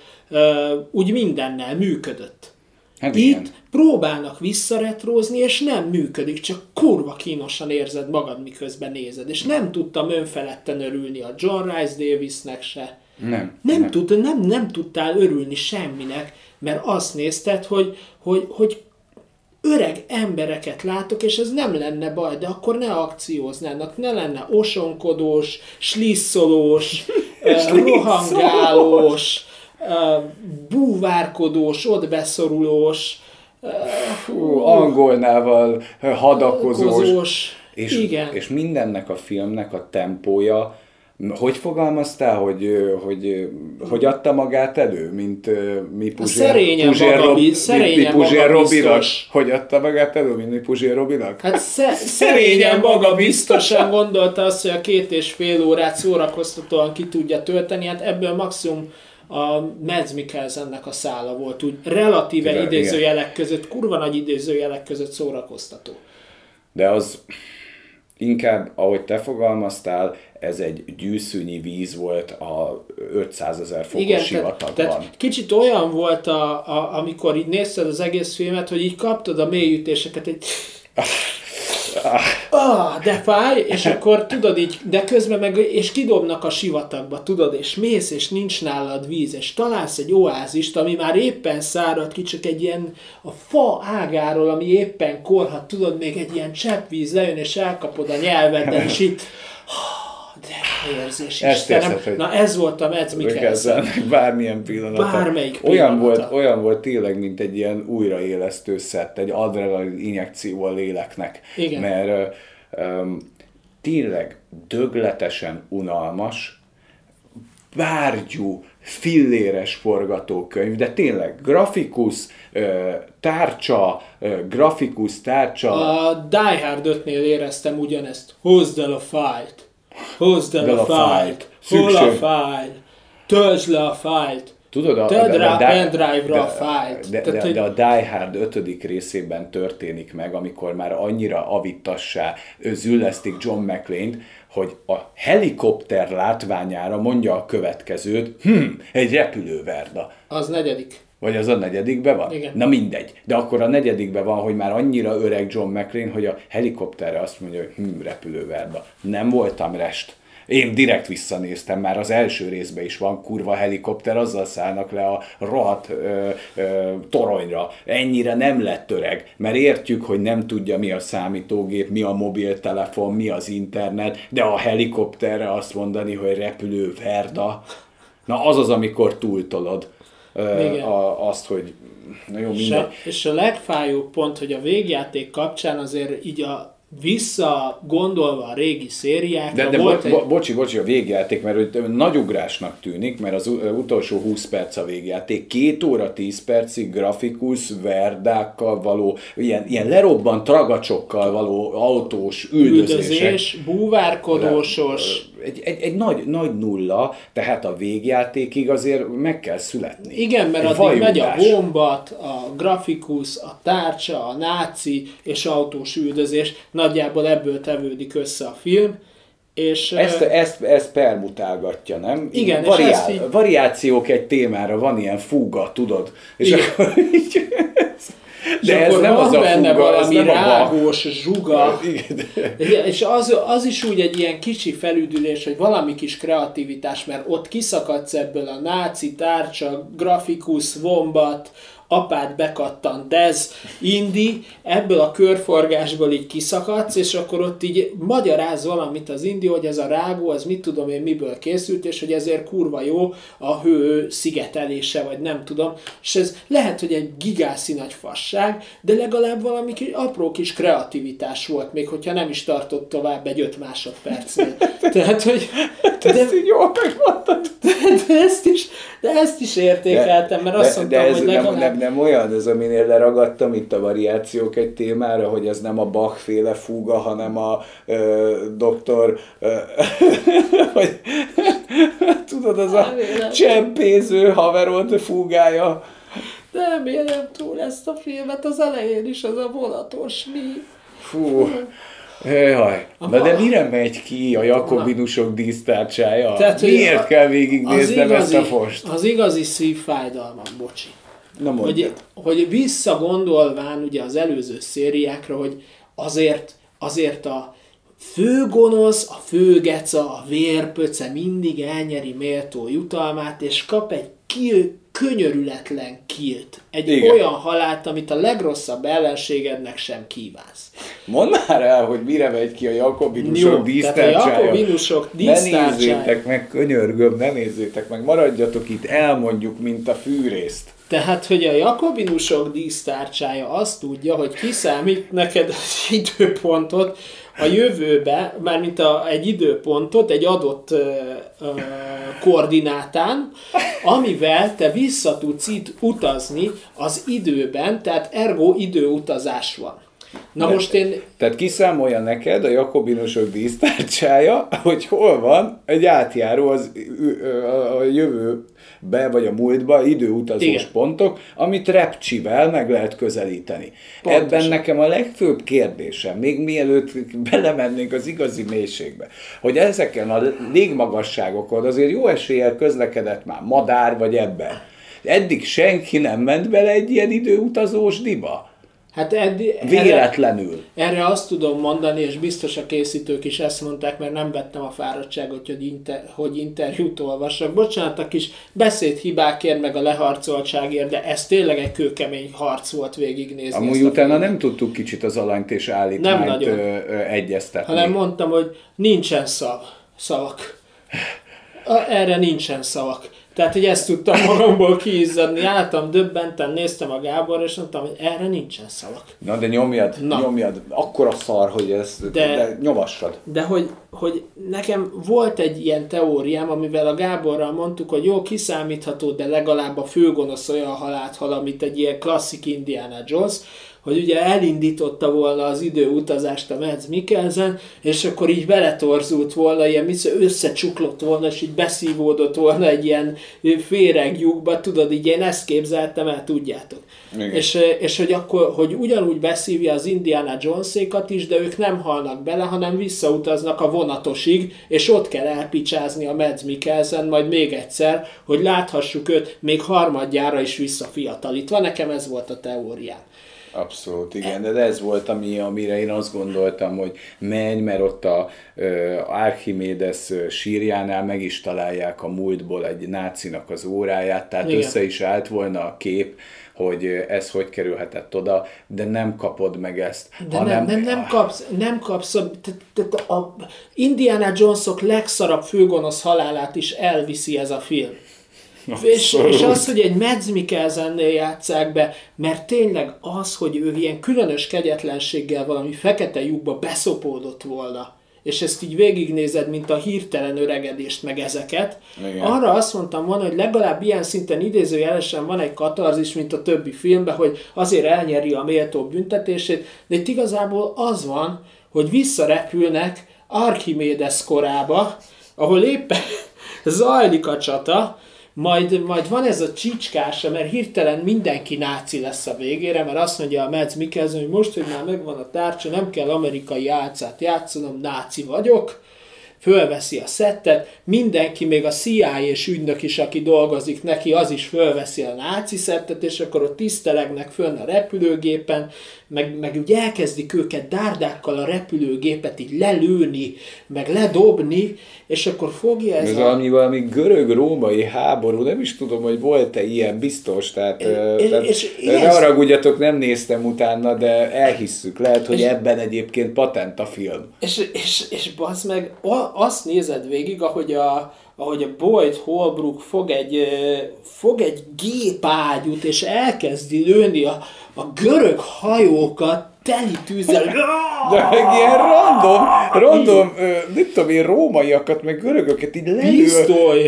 úgy mindennel működött. Hát itt próbálnak visszaretrózni, és nem működik, csak kurva kínosan érzed magad, miközben nézed. És nem tudtam önfeledten örülni a John Rhys-Daviesnek se. Nem tudtál örülni semminek, mert azt nézted, hogy öreg embereket látok, és ez nem lenne baj, de akkor ne akcióznának, ne lenne osonkodós, slisszolós, rohangálós, búvárkodós, odbeszorulós, angolnával hadakozós. És mindennek a filmnek a tempója. Hogy fogalmaztál, hogy adta magát elő, mint mi Puzsér Robinak? Hogy adta magát elő, mint mi Puzsér Robinak? Hát szerényen magabiztosan gondolta azt, hogy a 2,5 órát szórakoztatóan ki tudja tölteni, hát ebből maximum a Mads Mikkelsennek a szála volt, úgy relatíve idézőjelek között, kurva nagy idézőjelek között szórakoztató. De az... inkább, ahogy te fogalmaztál, ez egy gyűszűnyi víz volt a 500,000 fokos sivatagban. Tehát kicsit olyan volt, amikor így nézted az egész filmet, hogy így kaptad a mélyütéseket, egy... de fáj, és akkor tudod így, de közben meg, és kidobnak a sivatagba, tudod, és mész, és nincs nálad víz, és találsz egy oázist, ami már éppen szárad ki, csak egy ilyen a fa ágáról, ami éppen korhat, tudod, még egy ilyen cseppvíz lejön, és elkapod a nyelveddel, és itt... De érzés, Istenem. Na ez volt a Mads Mikkelsen. Bármilyen pillanat. Bármelyik pillanata. Olyan volt tényleg, mint egy ilyen újraélesztő szett, egy adrenalin injekció a léleknek. Igen. Mert tényleg dögletesen unalmas, bárgyú, filléres forgatókönyv, de tényleg grafikus tárcsa. A Die Hard 5-nél éreztem ugyanezt. Hozd el a fájlt. Hozd el a fájlt, hol a fájlt, töltsd le a fájlt, tedd rá a pendrive-ra a fájlt. De a Die Hard 5. részében történik meg, amikor már annyira avittassá züllesztik John McClane-t, hogy a helikopter látványára mondja a következőt, egy repülőverda. Az negyedik. Vagy az a negyedikben van? Igen. Na mindegy. De akkor a negyedikben van, hogy már annyira öreg John McClane, hogy a helikopterre azt mondja, hogy repülőverda. Nem voltam rest. Én direkt visszanéztem, már az első részben is van kurva helikopter, azzal szállnak le a rohadt toronyra. Ennyire nem lett öreg, mert értjük, hogy nem tudja, mi a számítógép, mi a mobiltelefon, mi az internet, de a helikopterre azt mondani, hogy repülőverda. Na az az, amikor túltolod. Azt, hogy jó, minden. És a legfájóbb pont, hogy a végjáték kapcsán azért így a visszagondolva a régi szériákra... De volt bocsi, a végjáték, mert nagy ugrásnak tűnik, mert az utolsó 20 perc a végjáték, 2 óra 10 percig grafikus, verdákkal való, ilyen lerobbant ragacsokkal való autós üldözés, búvárkodósos... Egy nagy nulla, tehát a végjátékig azért meg kell születni. Igen, mert addig vajudás. Megy a bombat, a grafikus, a tárcsa, a náci és autós üldözés. Nagyjából ebből tevődik össze a film. És, ezt permutálgatja, nem? Igen. Variációk egy témára, van ilyen fúga, tudod? És igen. Akkor így... De ez nem az a fuga, ez nem a rágós zsuga. És az is úgy egy ilyen kicsi felüdülés, hogy valami kis kreativitás, mert ott kiszakadsz ebből a náci tárcsa, grafikus, vombat, apát bekattant, ez indi, ebből a körforgásból így kiszakadsz, és akkor ott így magyaráz valamit az indi, hogy ez a rágó, az mit tudom én miből készült, és hogy ezért kurva jó a hő szigetelése, vagy nem tudom, és ez lehet, hogy egy gigászi nagy fasság, de legalább valami apró kis kreativitás volt, még hogyha nem is tartott tovább egy 5 másodpercnél. Tehát, hogy... De ezt így jól megmondtad. De ezt is értékeltem, mert azt mondtam, hogy legalább... Nem olyan ez, aminél leragadtam itt a variációk egy témára, hogy ez nem a Bach-féle fúga, hanem a doktor... tudod, az a csempéző haverod fúgája. Nem élem túl ezt a filmet, az elején is az a vonatos mi. Fú... Jaj, na de mire megy ki a Jakobinusok dísztárcsája? Tehát, miért kell végignéznem ezt a fost? Az igazi szívfájdalmam, bocsi. Na mondjad. Hogy visszagondolván ugye az előző szériákra, hogy azért a főgonosz, a főgeca, a vérpöce mindig elnyeri méltó jutalmát, és kap egy könyörületlen kilt. Egy igen. Olyan halált, amit a legrosszabb ellenségednek sem kívánsz. Mondd már el, hogy mire megy ki a Jakobinusok dísztárcsája. Ne nézzétek meg, könyörgöm, ne nézzétek meg, maradjatok itt, elmondjuk, mint a fűrészt. Tehát, hogy a Jakobinusok dísztárcsája azt tudja, hogy kiszámít neked az időpontot a jövőbe, mármint egy időpontot egy adott koordinátán, amivel te vissza tudsz utazni az időben, tehát ergo időutazás van. Na most én... Tehát kiszámolja neked a Jakobinusok dísztárcsája, hogy hol van egy átjáró az a jövőbe vagy a múltba időutazós igen. pontok, amit repcsivel meg lehet közelíteni. Pontosan. Ebben nekem a legfőbb kérdésem, még mielőtt belemennénk az igazi mélységbe, hogy ezeken a légmagasságokon azért jó eséllyel közlekedett már madár vagy ebben. Eddig senki nem ment bele egy ilyen időutazós diba. Hát véletlenül. Erre azt tudom mondani, és biztos a készítők is ezt mondták, mert nem vettem a fáradtságot, hogy, hogy interjút olvassak. Bocsánat, a kis beszédhibákért, meg a leharcoltságért, de ez tényleg egy kőkemény harc volt végignézni. Amúgy utána nem tudtuk kicsit az alanyt és állítmányt egyeztetni. Hanem mondtam, hogy nincsen szavak. Erre nincsen szavak. Tehát, hogy ezt tudtam magamból kiizzadni, álltam, döbbentem, néztem a Gábor, és mondtam, hogy erre nincsen szavak. Na, de nyomjad, akkora szar, hogy ezt de nyomassad. De hogy nekem volt egy ilyen teóriám, amivel a Gáborral mondtuk, hogy jó, kiszámítható, de legalább a főgonosz olyan halált hal, amit egy ilyen klasszik Indiana Jones, hogy ugye elindította volna az időutazást a Mads Mikkelsen, és akkor így beletorzult volna, ilyen összecsuklott volna, és így beszívódott volna egy ilyen féreglyukba, tudod, így én ezt képzeltem el, tudjátok. És hogy akkor, hogy ugyanúgy beszívja az Indiana Jones-ékat is, de ők nem halnak bele, hanem visszautaznak a vonatosig, és ott kell elpicsázni a Mads Mikkelsen, majd még egyszer, hogy láthassuk őt még harmadjára is visszafiatalítva. Nekem ez volt a teóriám. Abszolút, igen, de ez volt, amire én azt gondoltam, hogy menj, mert ott a Archimédész sírjánál meg is találják a múltból egy nácinak az óráját, tehát igen. Össze is állt volna a kép, hogy ez hogy kerülhetett oda, de nem kapod meg ezt. De nem kapsz. A Indiana Jones-ok legszarabb főgonosz halálát is elviszi ez a film. És az, hogy egy Mads Mikkelsennél játsszák be, mert tényleg az, hogy ő ilyen különös kegyetlenséggel valami fekete lyukba beszopódott volna, és ezt így végignézed, mint a hirtelen öregedést, meg ezeket, igen. Arra azt mondtam volna, hogy legalább ilyen szinten idézőjelesen van egy katarzis, mint a többi filmben, hogy azért elnyeri a méltó büntetését, de itt igazából az van, hogy visszarepülnek Archimédész korába, ahol éppen zajlik a csata, majd van ez a csicskása, mert hirtelen mindenki náci lesz a végére, mert azt mondja a Mads Mikkelsen, hogy most, hogy már megvan a tárcsa, nem kell amerikai álcát játszanom, náci vagyok, fölveszi a szettet, mindenki, még a CIA-s ügynök is, aki dolgozik neki, az is fölveszi a náci szettet, és akkor ott tisztelegnek fönn a repülőgépen, meg ugye elkezdik őket dárdákkal a repülőgépet így lelőni, meg ledobni, és akkor fogja ez valami görög-római háború, nem is tudom, hogy volt-e ilyen, biztos, ne haragudjatok, nem néztem utána, de elhisszük, lehet, hogy ebben egyébként patent a film. És bassz meg, azt nézed végig, ahogy a Boyd Holbrook fog egy gépágyút, és elkezdi lőni a görög hajókat teli tűzzel. De meg ilyen random nem tudom én, rómaiakat, meg görögöket így lelő,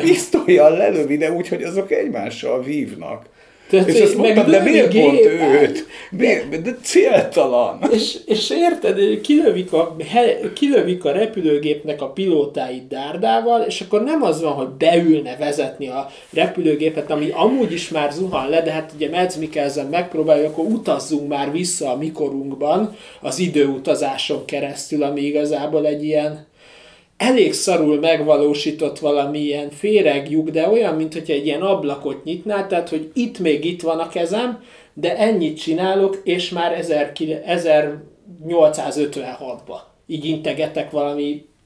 pisztollyal lelövi, de úgy, hogy azok egymással vívnak. Tehát, és azt mondtam, de miért pont őt? De céltalan. És érted, kilövik a repülőgépnek a pilótáit dárdával, és akkor nem az van, hogy beülne vezetni a repülőgépet, ami amúgy is már zuhan le, de hát ugye Mads Mikkelsen megpróbálja, akkor utazzunk már vissza a mikorunkban az időutazáson keresztül, ami igazából egy ilyen elég szarul megvalósított valami ilyen féreglyuk, de olyan, mint hogyha egy ilyen ablakot nyitnál, tehát, hogy itt még itt van a kezem, de ennyit csinálok, és már 1856-ba így integetek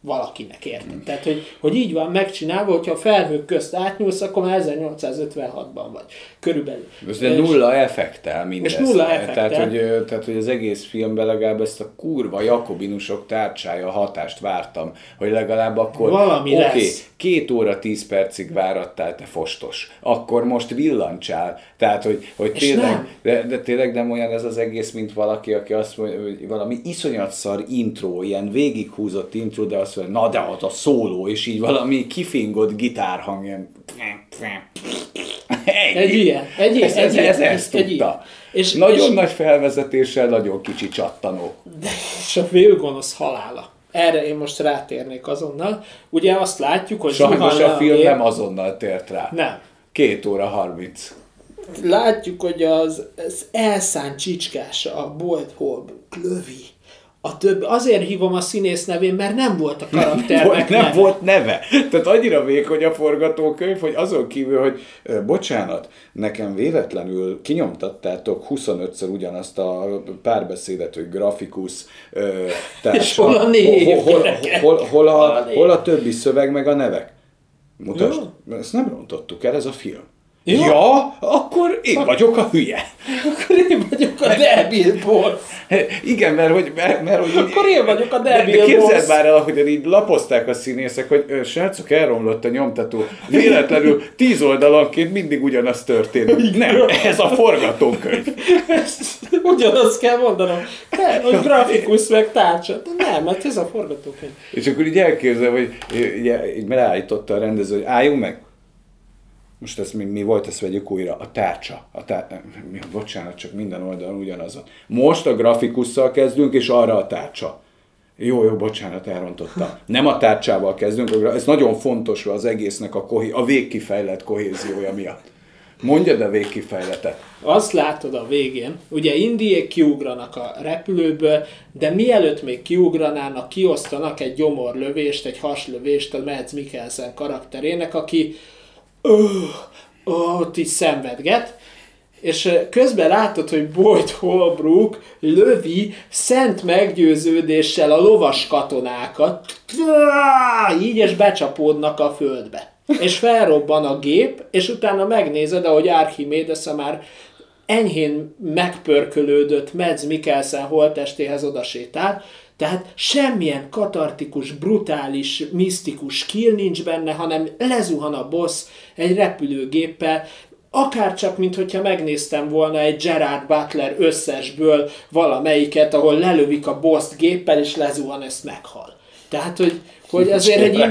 valakinek, érted? Tehát, hogy így van megcsinálva, hogyha a felhők közt átnyúlsz, akkor már 1856-ban vagy. Körülbelül. De nulla effektel mindez. És nulla effektel. Tehát, hogy az egész filmben legalább ezt a kurva Jakobinusok tárcsája hatást vártam, hogy legalább akkor valami lesz. 2 óra 10 percig várattál, te fostos. Akkor most villancsál. Tehát, hogy tényleg, de tényleg nem olyan ez az egész, mint valaki, aki azt mondja, hogy valami iszonyatszar intro, ilyen végighúzott intro, de azt mondja, na de az a szóló, és így valami kifingott gitárhang, ilyen... Egy ilyen. És nagyon nagy felvezetéssel, nagyon kicsi csattanó. És a félgonosz halála. Erre én most rátérnék azonnal. Ugye azt látjuk, hogy... Sajnos a film nem azonnal tért rá. Nem. 2 óra 30. Látjuk, hogy az elszánt csicskása, a Boyd Holbrook lövi A több, azért hívom a színész nevén, mert nem volt a karakternek nem volt neve. Tehát annyira vékony a forgatókönyv, hogy azon kívül, hogy bocsánat, nekem véletlenül kinyomtattátok 25-ször ugyanazt a párbeszédet, hogy grafikus társa. Hol a többi szöveg meg a nevek? Mutasd. Ezt nem rontottuk el, ez a film. Jó? Ja, akkor én vagyok a hülye. Akkor én vagyok a debil boss. Igen, mert hogy akkor én vagyok a debil boss. Képzeld már el, ahogyan így lapozták a színészek, hogy srácok, elromlott a nyomtató. Véletlenül 10 oldalanként mindig ugyanaz történik. Nem, ez a forgatókönyv. Ugyanaz kell mondanom. Nem, hogy grafikus meg tárcsat. Nem, mert ez a forgatókönyv. És akkor így elképzel, hogy így ráállította a rendező, hogy álljunk meg. Most ez mi volt, ezt vegyük újra. A tárcsa. Bocsánat, csak minden oldalon ugyanaz. Most a grafikusszal kezdünk, és arra a tárcsa. Jó, bocsánat, elrontottam. Nem a tárcsával kezdünk, ez nagyon fontos az egésznek a végkifejlett kohéziója miatt. Mondjad a végkifejletet. Azt látod a végén, ugye indiek kiugranak a repülőből, de mielőtt még kiugranának, kiosztanak egy gyomorlövést, egy haslövést a Mads Mikkelsen karakterének, aki ott így szenvedget, és közben látod, hogy Boyd Holbrook lövi szent meggyőződéssel a lovas katonákat, így, és becsapódnak a földbe. És felrobban a gép, és utána megnézed, ahogy Archimédész már enyhén megpörkölődött Mads Mikkelsen holttestéhez odasétál. Tehát semmilyen katartikus, brutális, misztikus kill nincs benne, hanem lezuhan a boss egy repülőgéppel, akárcsak, mintha megnéztem volna egy Gerard Butler összesből valamelyiket, ahol lelövik a boss géppel, és lezuhan, ezt meghal. Tehát, hogy azért egy ilyen...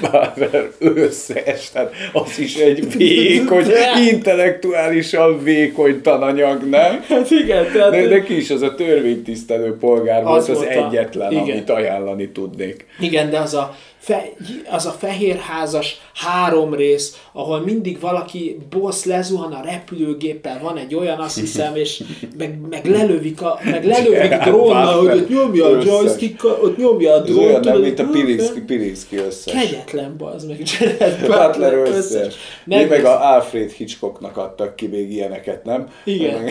Butler összes, tehát az is egy vékony, intellektuálisan vékony tananyag, nem? Hát igen, tehát... De ki is az a törvénytisztelő polgár volt, az egyetlen, igen, amit ajánlani tudnék. Igen, de az a fehérházas 3 rész, ahol mindig valaki boss lezuhan a repülőgéppel, van egy olyan, azt hiszem, és meg lelövik drónnal, hogy ott nyomja a joystickkal, ott nyomja a drónnal. Olyan, nem, mint a Pilinszki összes. Kegyetlen, bazd meg, Gerard Butler összes. Mi meg az Alfred Hitchcocknak adtak ki még ilyeneket, nem? Igen.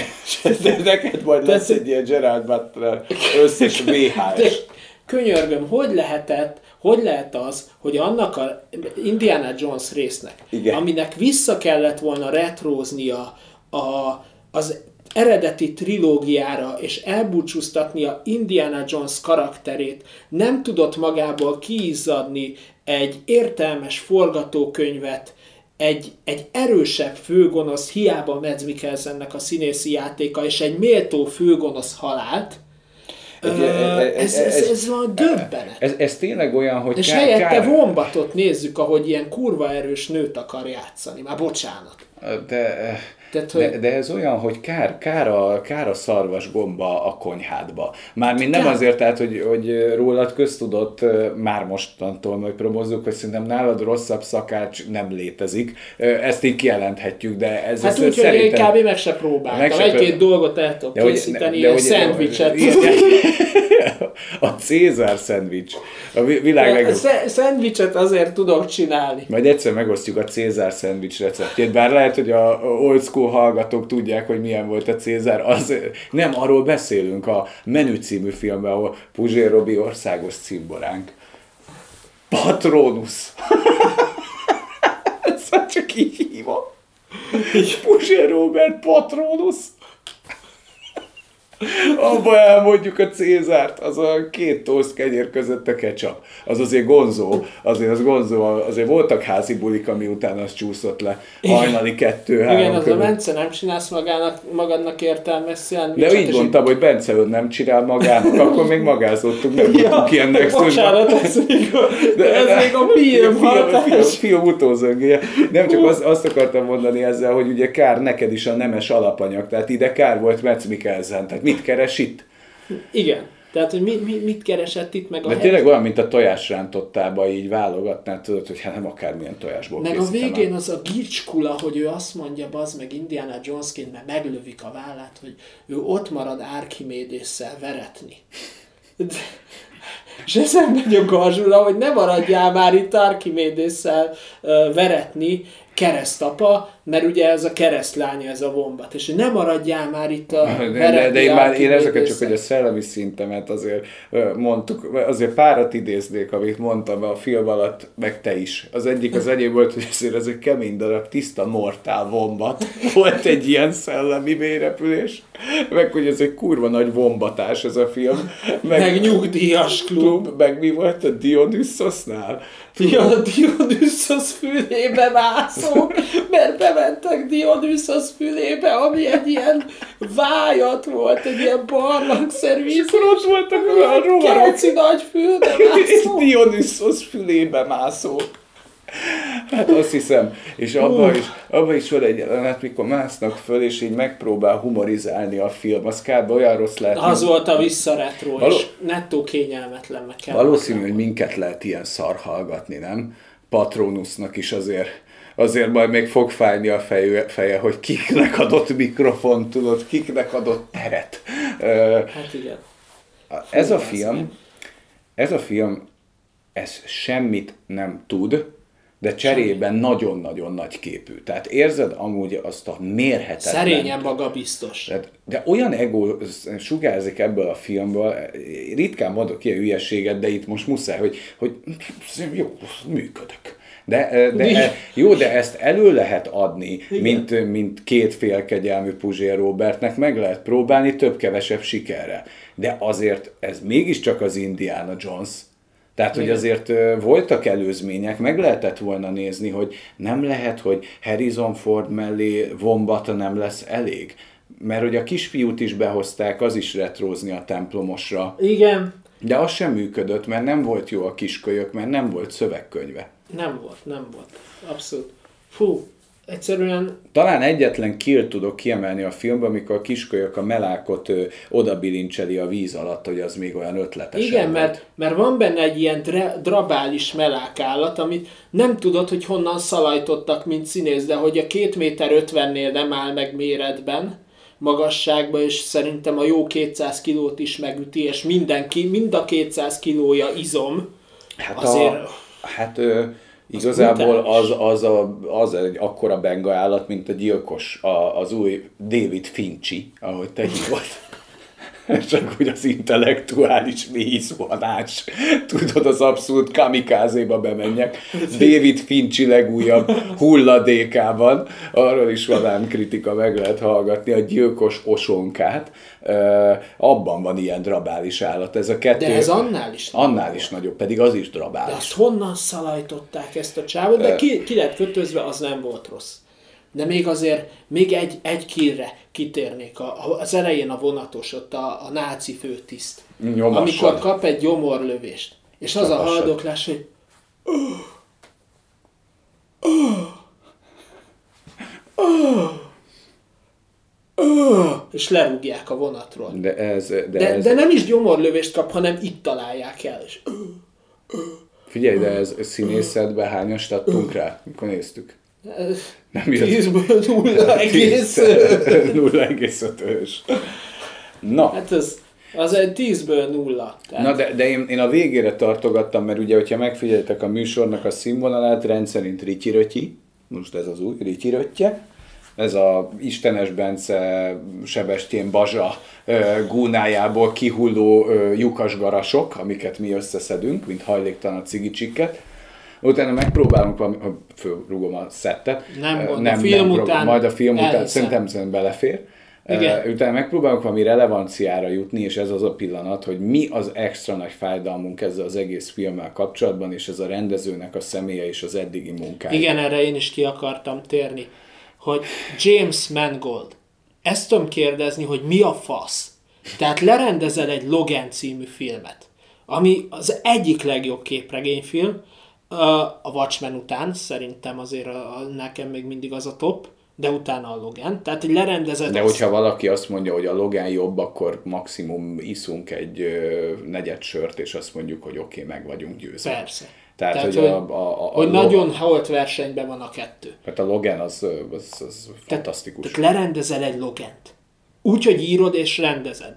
De neked majd lesz egy ilyen Gerard Butler összes VHS. Könyörgöm, hogy lehet az, hogy annak a Indiana Jones résznek, igen, aminek vissza kellett volna retróznia az eredeti trilógiára, és elbúcsúztatnia Indiana Jones karakterét, nem tudott magából kiizzadni egy értelmes forgatókönyvet, egy erősebb főgonosz, hiába Mads Mikkelsennek a színészi játéka, és egy méltó főgonosz halált. Ez van döbbenet. Ez tényleg olyan, hogy... És helyette Wombatot nézzük, ahogy ilyen kurva erős nőt akar játszani. Már bocsánat. De ez olyan, hogy kár a szarvasgomba a konyhádba. Mármint nem azért, tehát, hogy rólad köztudott, már mostantól megpromozzuk, hogy szerintem nálad rosszabb szakács nem létezik. Ezt így kijelenthetjük, de ez hát úgy, hogy én kb. Meg se próbáltam. Egy-két dolgot el tudok készíteni, ilyen szendvicset. A Cézár szendvics. A világ legjobb. Szendvicset azért tudok csinálni. Majd egyszer megosztjuk a Cézár szendvics receptjét, bár lehet, hogy a old school hallgatók tudják, hogy milyen volt a Cézár. Nem, arról beszélünk a Menü című filmben, ahol Puzsér Robi országos cimboránk. Patronus. Ez már csak így hívom. Puzsér Robert Patronus. Abba elmondjuk a Cézárt, az a 2 toszt kenyér között a ketchup. Az azért gonzó, azért voltak házi bulik, ami után az csúszott le hajnali 2-3 igen, az körül. A Bence nem csinálsz magadnak értelmes szendvicset. De így mondtam, hogy Bence ön nem csinál magának, akkor még magázottunk, nem tudtuk ilyen nextben. Bocsánat, ez még a film utózöngéje. Nem csak azt akartam mondani ezzel, hogy ugye kár neked is a nemes alapanyag, tehát ide kár volt Mads Mikkelsen, tehát mit keres itt? Igen. Tehát, hogy mit keresett itt meg a... De tényleg olyan, mint a tojásrántottába így válogatnál, tudod, hogy hát nem akármilyen tojásból meg készítem. Meg a végén az a gicskula, hogy ő azt mondja, bazd meg Indiana Jonesként, mert meglövik a vállát, hogy ő ott marad Archimédésszel veretni. De... És ezen megy a garzsula, hogy ne maradjál már itt Archimédésszel veretni, keresztapa, mert ugye ez a keresztlánya, ez a Wombat, és ne maradjál már itt a veretni. De én ezeket csak, hogy a szellemi szintemet azért mondtuk, azért párat idéznék, amit mondtam a film alatt, meg te is. Az egyik az enyém volt, hogy azért ez egy kemény darab, tiszta mortál Wombat. Volt egy ilyen szellemi mélyrepülés, meg hogy ez egy kurva nagy Wombatás ez a film. Meg nyugdíjas klub. Meg mi volt a Dionysosnál? A Dionysos fülébe mászok, mert bementek Dionysos fülébe, ami egy ilyen vájat volt, egy ilyen barlangszerű. És ott voltak olyan rovarok. Keci nagy fülbe mászok. Dionysos fülébe mászok. Hát azt hiszem, és abban is van egy jelenet, mikor másznak föl, és így megpróbál humorizálni a film. Az kb. Olyan rossz látni. Az volt a visszaretró, és nettó kényelmetlen meg kell. Valószínű, hogy minket lehet ilyen szar hallgatni, nem? Patronusnak is azért majd még fog fájni a feje, hogy kiknek adott mikrofon, tudod, kiknek adott teret. Hát igen. Ez a film, ez semmit nem tud, de cserében nagyon-nagyon nagy képű. Tehát érzed amúgy azt a mérhetetlen... Szerényen magabiztos. De olyan ego sugárzik ebből a filmből, ritkán mondok ilyen hülyeséget, de itt most muszáj, hogy jó, működök. De jó, de ezt elő lehet adni, mint két félkegyelmű Puzsér Robertnek, meg lehet próbálni több-kevesebb sikerre. De azért ez mégiscsak az Indiana Jones. Tehát, hogy azért voltak előzmények, meg lehetett volna nézni, hogy nem lehet, hogy Harrison Ford mellé Wombata nem lesz elég. Mert hogy a kisfiút is behozták, az is retrózni a templomosra. Igen. De az sem működött, mert nem volt jó a kiskölyök, mert nem volt szövegkönyve. Nem volt. Abszolút. Fú, egyszerűen... Talán egyetlen kill tudok kiemelni a filmben, amikor a kiskölyök a melákot odabilincseli a víz alatt, hogy az még olyan ötletesen. Igen, mert van benne egy ilyen drabális melák állat, amit nem tudod, hogy honnan szalajtottak, mint színész, de hogy a 2,50 méternél nem áll meg méretben, magasságban, és szerintem a jó 200 kilót is megüti, és mindenki, mind a 200 kilója izom. Igazából az egy akkora benga állat, mint a gyilkos, az új David Finchi, ahogy te hívod. Csak úgy az intellektuális vízvonás. Tudod, az abszolút kamikázéba bemenjek. David Finchi legújabb hulladékában. Arról is van ám kritika, meg lehet hallgatni a gyilkos osonkát. Abban van ilyen drabális állat. Ez a kettő... De ez annál is nagyobb, pedig az is drabális. De azt honnan szalajtották ezt a csávot? De ki lett kötözve, az nem volt rossz. De még azért, még egy kírre kitérnék, az elején a vonatos, ott a náci főtiszt. Nyomassad. Amikor kap egy gyomorlövést, és az a haldoklás, hogy és lerúgják a vonatról. De nem is gyomorlövést kap, hanem itt találják el, és figyelj, de ez színészetbe hányast adtunk rá, mikor néztük? Nem jött. 10-ből 0,5-ös. Na. Hát az egy 10-ből 0. Tehát. Na, de én a végére tartogattam, mert ugye, hogyha megfigyeltek a műsornak a színvonalát, rendszerint Ritty-Rötty, most ez az új Ritty-Röttye, ez a Istenes Bence, Sebestyén Bazsa gúnájából kihulló lyukas garasok, amiket mi összeszedünk, mint hajléktalan a cigicsikket. Utána megpróbálunk valami, fölrúgom a szettet. Majd a film után szerintem belefér. Utána megpróbálunk valami relevanciára jutni, és ez az a pillanat, hogy mi az extra nagy fájdalmunk ezzel az egész filmmel kapcsolatban, és ez a rendezőnek a személye és az eddigi munkája. Igen, erre én is ki akartam térni, hogy James Mangold, ezt tudom kérdezni, hogy mi a fasz? Tehát lerendezel egy Logan című filmet, ami az egyik legjobb képregényfilm, a Watchmen után, szerintem azért nekem még mindig az a top, de utána a Logan. Tehát egy lerendezett... De hogyha valaki azt mondja, hogy a Logan jobb, akkor maximum iszunk egy negyed sört, és azt mondjuk, hogy oké, meg vagyunk győzve. Persze. Tehát hogy, hogy Logan, nagyon holt versenyben van a kettő. Tehát a Logan az fantasztikus. Tehát lerendezel egy Logant. Úgy, hogy írod és rendezed.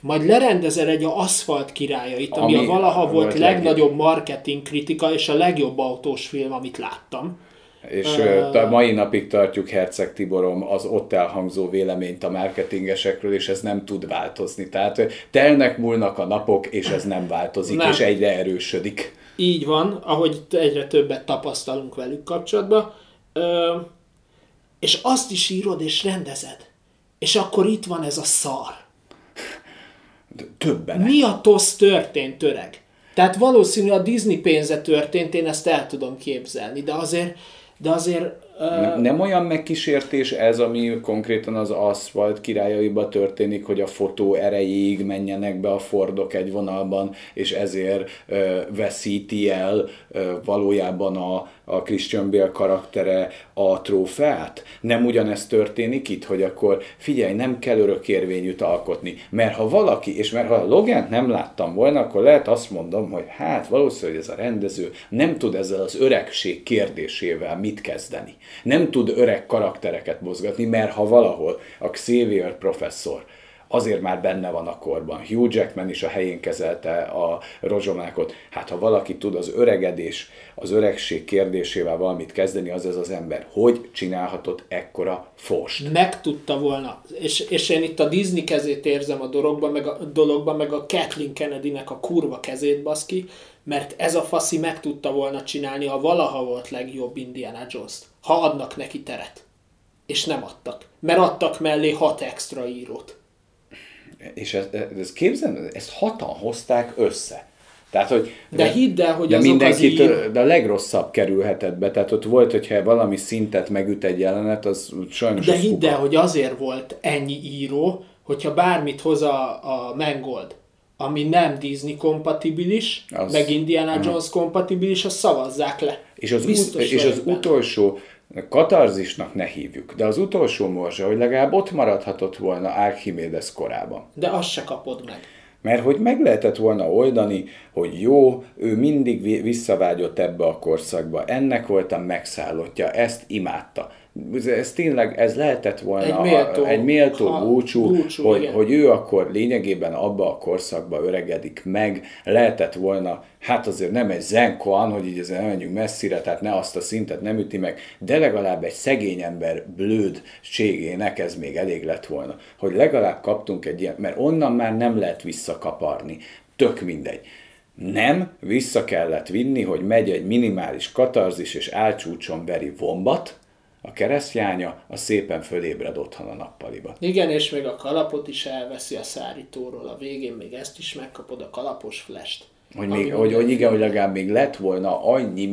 Majd lerendezel egy Aszfalt királyait, ami a valaha volt legnagyobb marketing kritika és a legjobb autós film, amit láttam. És mai napig tartjuk Herceg Tiborom az ott elhangzó véleményt a marketingesekről, és ez nem tud változni. Tehát telnek múlnak a napok, és ez nem változik, nem. És egyre erősödik. Így van, ahogy egyre többet tapasztalunk velük kapcsolatban. És azt is írod és rendezed. És akkor itt van ez a szar. Többenek. Mi a tosz történt, öreg? Tehát valószínű a Disney pénze történt, én ezt el tudom képzelni, de azért... Nem olyan megkísértés ez, ami konkrétan az Aszfalt királyaiba történik, hogy a fotó erejéig menjenek be a Fordok egy vonalban, és ezért veszíti el valójában a Christian Bale karaktere a trófeát? Nem ugyanezt történik itt, hogy akkor figyelj, nem kell örökérvényűt alkotni, mert ha valaki, és mert ha a Logant nem láttam volna, akkor lehet azt mondom, hogy hát valószínűleg ez a rendező nem tud ezzel az öregség kérdésével mit kezdeni. Nem tud öreg karaktereket mozgatni, mert ha valahol a Xavier professzor azért már benne van a korban. Hugh Jackman is a helyén kezelte a rozsomákot. Hát ha valaki tud az öregedés, az öregség kérdésével valamit kezdeni, az ez az ember. Hogy csinálhatott ekkora fost? Megtudta volna. És én itt a Disney kezét érzem a dologban, meg a Kathleen Kennedynek a kurva kezét, baszki, mert ez a faszi meg tudta volna csinálni a valaha volt legjobb Indiana Jones-t, ha adnak neki teret. És nem adtak. Mert adtak mellé 6 extra írót. És ezt képzelem, ezt 6-an hozták össze. Tehát, hogy de hidd el, hogy azok az írók... De a legrosszabb kerülhetett be. Tehát ott volt, hogyha valami szintet megüt egy jelenet, az sajnos... De hidd el, hogy azért volt ennyi író, hogyha bármit hoz a Mangold, ami nem Disney kompatibilis, az... meg Indiana Jones kompatibilis, azt szavazzák le. És az utolsó... Katarzisnak ne hívjuk, de az utolsó morzsa, hogy legalább ott maradhatott volna Archimédész korában. De azt se kapod meg. Mert hogy meg lehetett volna oldani, hogy jó, ő mindig visszavágyott ebbe a korszakba, ennek volt a megszállottja, ezt imádta. Ez tényleg, ez lehetett volna egy méltó búcsú, hogy ő akkor lényegében abba a korszakba öregedik meg, lehetett volna, hát azért nem egy zenkoan, hogy így ezen menjünk messzire, tehát ne azt a szintet nem üti meg, de legalább egy szegény ember blödségének ez még elég lett volna, hogy legalább kaptunk egy ilyen, mert onnan már nem lehet visszakaparni, tök mindegy. Nem, vissza kellett vinni, hogy megy egy minimális katarzis, és álcsúcson veri Wombat, a keresztjánya, a szépen fölébred otthon a nappaliba. Igen, és még a kalapot is elveszi a szárítóról. A végén még ezt is megkapod, a kalapos flash-t. Hogy legalább még lett volna annyi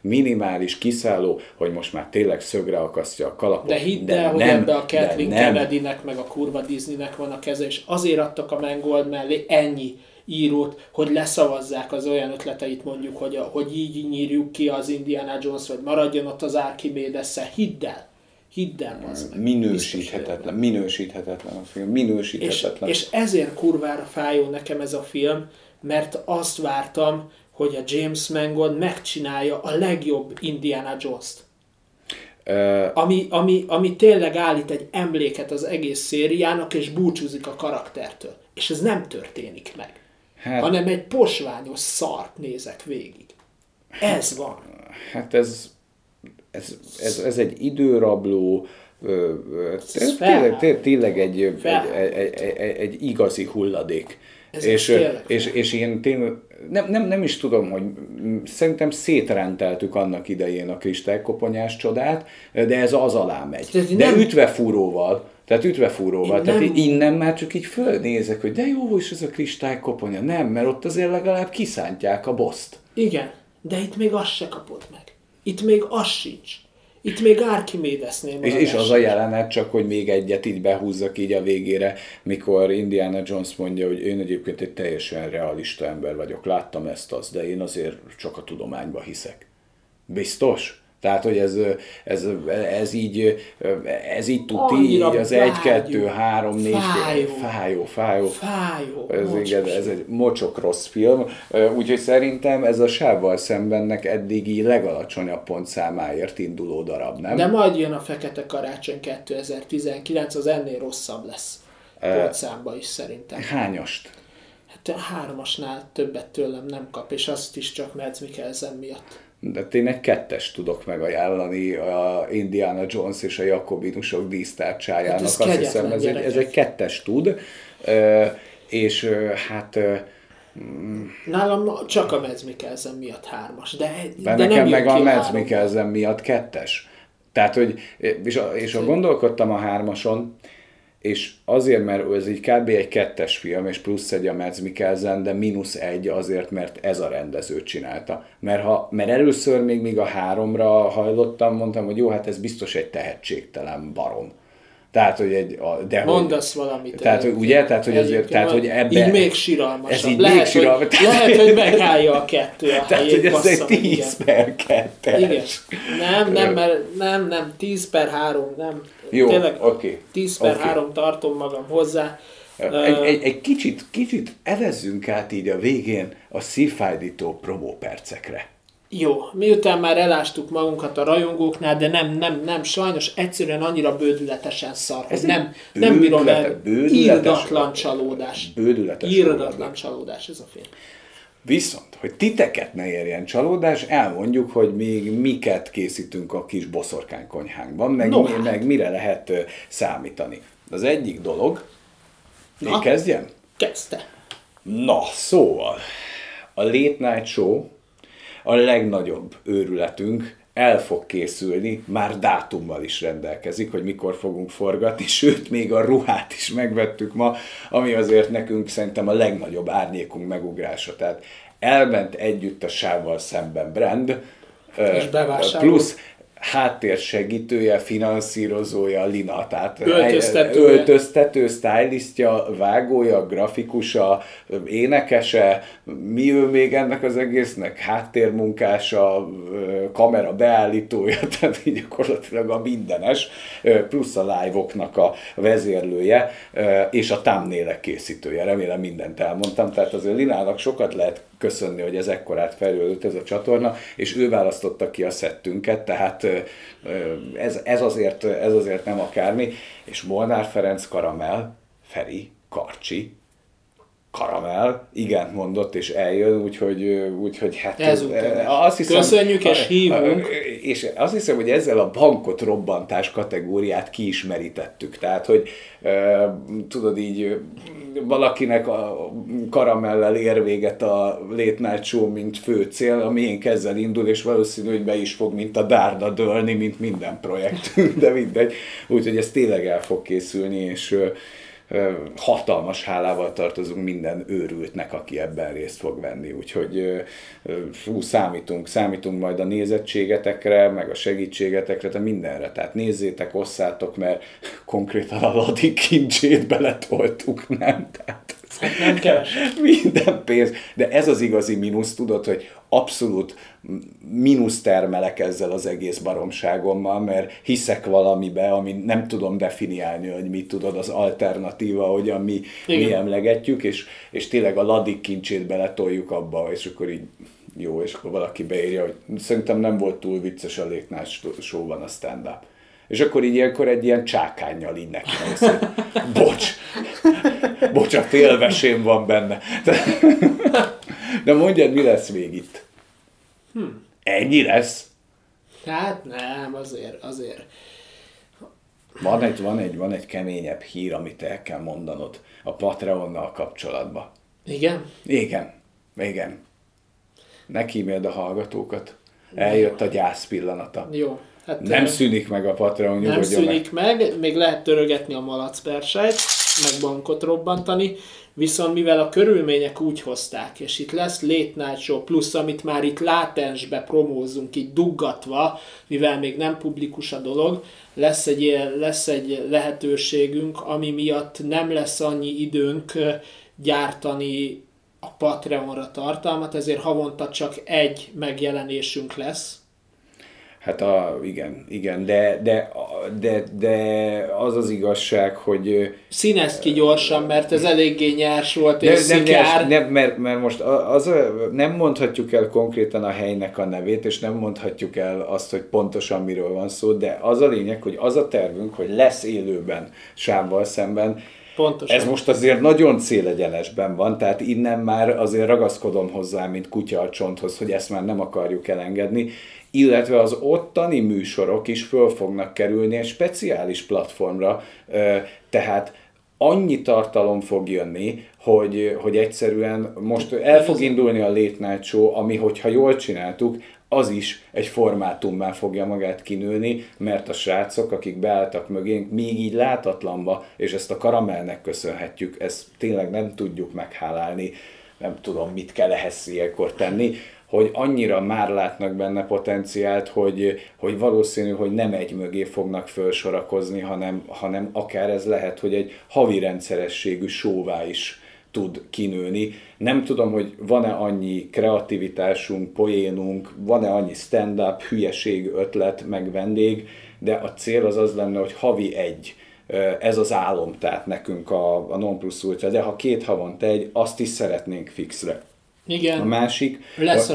minimális kiszálló, hogy most már tényleg szögre akasztja a kalapot. De hidd el, hogy ebbe a Kathleen Kennedynek meg a kurva Disneynek van a keze, és azért adtak a Mangold mellé ennyi írót, hogy leszavazzák az olyan ötleteit, mondjuk, hogy így nyírjuk ki az Indiana Jones, vagy maradjon ott az Archimédesz-szel. Hidd el, az meg. Minősíthetetlen a film. Minősíthetetlen. És ezért kurvára fájó nekem ez a film, mert azt vártam, hogy a James Mangold megcsinálja a legjobb Indiana Jones-t. Ami tényleg állít egy emléket az egész szériának, és búcsúzik a karaktertől. És ez nem történik meg. Hanem egy posványos szart nézek végig. Ez van. Hát ez egy időrabló, tényleg egy igazi hulladék. És én tényleg nem is tudom, hogy szerintem szétrendeltük annak idején a kristálykoponyás csodát, de ez az alá megy. De ütvefúróval. Tehát innen már csak így fölnézek, hogy de jó, és ez a kristálykoponya. Nem, mert ott azért legalább kiszántják a boszt. Igen, de itt még azt se kapod meg. Itt még az sincs. Itt még Archimédesznél van. És az a jelenet, csak hogy még egyet így behúzzak így a végére, mikor Indiana Jones mondja, hogy én egyébként egy teljesen realista ember vagyok. Láttam ezt, de én azért csak a tudományba hiszek. Biztos? Tehát, hogy ez így tuti, így az 1, 2, 3, 4, fájó. Ez egy mocsok rossz film, úgyhogy szerintem ez a Savval Szembennek eddigi legalacsonyabb pontszámáért induló darab, nem? De majd jön a Fekete Karácsony 2019, az ennél rosszabb lesz pontszámba is szerintem. Hányast? Hát a 3-asnál többet tőlem nem kap, és azt is csak Mads Mikkelsen miatt. De tényleg 2-est tudok megajánlani a Indiana Jones és a Jakobinusok dísztárcsájának. Hát azt hiszem, ez egy 2-es tud, és hát... Nálam csak a Mads Mikkelsen miatt 3-as, de nekem meg a Mads Mikkelsen miatt 2-es. Tehát, hogy, és ha gondolkodtam a 3-ason, és azért, mert ez így kb. Egy 2-es film, és plusz 1 a Mads Mikkelsen, de -1 azért, mert ez a rendező csinálta. Mert először még a 3-ra hajlottam, mondtam, hogy jó, hát ez biztos egy tehetségtelen barom. Tehát, hogy mondasz valamit. Tehát, ugye? Tehát, hogy azért... Tehát, hogy ebbe, így még síralmasabb. Lehet, hogy megállja a 2 a tehát, helyét. Tehát, hogy ez egy 10/2. Igen. Nem, 10/3, nem. Jó, tényleg, okay, 10/3 tartom magam hozzá. Egy kicsit elezzünk át így a végén a szívfájdító promópercekre. Jó, miután már elástuk magunkat a rajongóknál, de nem, sajnos egyszerűen annyira bődületesen szar, hogy nem bírom el, irdatlan csalódás. Irdatlan csalódás ez a film. Viszont, hogy titeket ne érjen csalódás, elmondjuk, hogy még miket készítünk a kis boszorkánykonyhánkban, meg mire lehet számítani. Az egyik dolog... Én kezdjem? Kezdte. Na, szóval, a Late Night Show, a legnagyobb őrületünk el fog készülni, már dátummal is rendelkezik, hogy mikor fogunk forgatni, sőt, még a ruhát is megvettük ma, ami azért nekünk szerintem a legnagyobb árnyékunk megugrása. Tehát elment együtt a Savval Szemben brand, plusz háttérsegítője, finanszírozója, Lina, tehát öltöztető, sztájlisztja, vágója, grafikusa, énekese, mi ő még ennek az egésznek? Háttérmunkása, kamera beállítója, tehát gyakorlatilag a mindenes, plusz a live-oknak a vezérlője, és a thumbnail-ek készítője. Remélem mindent elmondtam, tehát azért Linának sokat lehet köszönni, hogy ez ekkorát fejlődött ez a csatorna, és ő választotta ki a szettünket, tehát ez azért nem akármi, és Molnár Ferenc Caramel, Feri, Karcsi, Caramel, igent mondott, és eljön, úgyhogy hát... Azt hiszem, köszönjük, és hívunk! És azt hiszem, hogy ezzel a bankot robbantás kategóriát kiismerítettük. Tehát, hogy tudod így, valakinek a karamellel ér véget a Late Night Show, mint fő cél, a miénk ezzel indul, és valószínű, hogy be is fog, mint a dárda dőlni, mint minden projektünk, de mindegy. Úgyhogy ez tényleg el fog készülni, és... hatalmas hálával tartozunk minden őrültnek, aki ebben részt fog venni. Úgyhogy számítunk majd a nézettségetekre, meg a segítségetekre, de mindenre. Tehát nézzétek, osszátok, mert konkrétan a Ladi kincsét beletoltuk, nem? Tehát nem keveset. Minden pénz. De ez az igazi mínusz, tudod, hogy abszolút mínusz termelek ezzel az egész baromságommal, mert hiszek valamibe, ami nem tudom definiálni, hogy mit tudod, az alternatíva, hogyan mi emlegetjük, és tényleg a Ladik kincsét beletoljuk abba, és akkor így jó, és akkor valaki beírja, hogy szerintem nem volt túl vicces a Late Night Show-ban a stand-up. És akkor így ilyenkor egy ilyen csákánnyal így neki néz, bocs, a félvesém van benne. De mondjad, mi lesz még itt? Ennyi lesz? Hát nem, azért. Van egy keményebb hír, amit el kell mondanod a Patreonnal kapcsolatban. Igen. Ne kíméld a hallgatókat. Eljött a gyász pillanata. Jó. Hát, nem szűnik meg a Patreon, nyugodjon. Nem szűnik meg, még lehet törögetni a malacpersejt, meg bankot robbantani, viszont mivel a körülmények úgy hozták, és itt lesz Late Night Show plusz, amit már itt látensbe promózunk, így duggatva, mivel még nem publikus a dolog, lesz egy lehetőségünk, ami miatt nem lesz annyi időnk gyártani a Patreonra tartalmat, ezért havonta csak egy megjelenésünk lesz. Hát igen, de az az igazság, hogy... Színezd ki gyorsan, mert ez eléggé nyers volt, és szikár. Mert most nem mondhatjuk el konkrétan a helynek a nevét, és nem mondhatjuk el azt, hogy pontosan miről van szó, de az a lényeg, hogy az a tervünk, hogy lesz élőben Savval Szemben. Pontosan. Ez most azért nagyon célegyenesben van, tehát innen már azért ragaszkodom hozzá, mint kutya a csonthoz, hogy ezt már nem akarjuk elengedni. Illetve az ottani műsorok is föl fognak kerülni egy speciális platformra, tehát annyi tartalom fog jönni, hogy egyszerűen most el fog indulni a Late Night Show, ami, hogyha jól csináltuk, az is egy formátumban fogja magát kinőni, mert a srácok, akik beálltak mögénk, még így látatlanba, és ezt a Karamelnek köszönhetjük, ezt tényleg nem tudjuk meghálálni, nem tudom, mit kell ehhez ilyenkor tenni, hogy annyira már látnak benne potenciált, hogy valószínű, hogy nem egy mögé fognak felsorakozni, hanem akár ez lehet, hogy egy havi rendszerességű showvá is tud kinőni. Nem tudom, hogy van-e annyi kreativitásunk, poénunk, van-e annyi stand-up, hülyeség, ötlet, meg vendég, de a cél az lenne, hogy havi egy. Ez az álom, tehát nekünk a non plus ultra, de ha 2 havonta egy, azt is szeretnénk fixre. Igen, a másik, lesz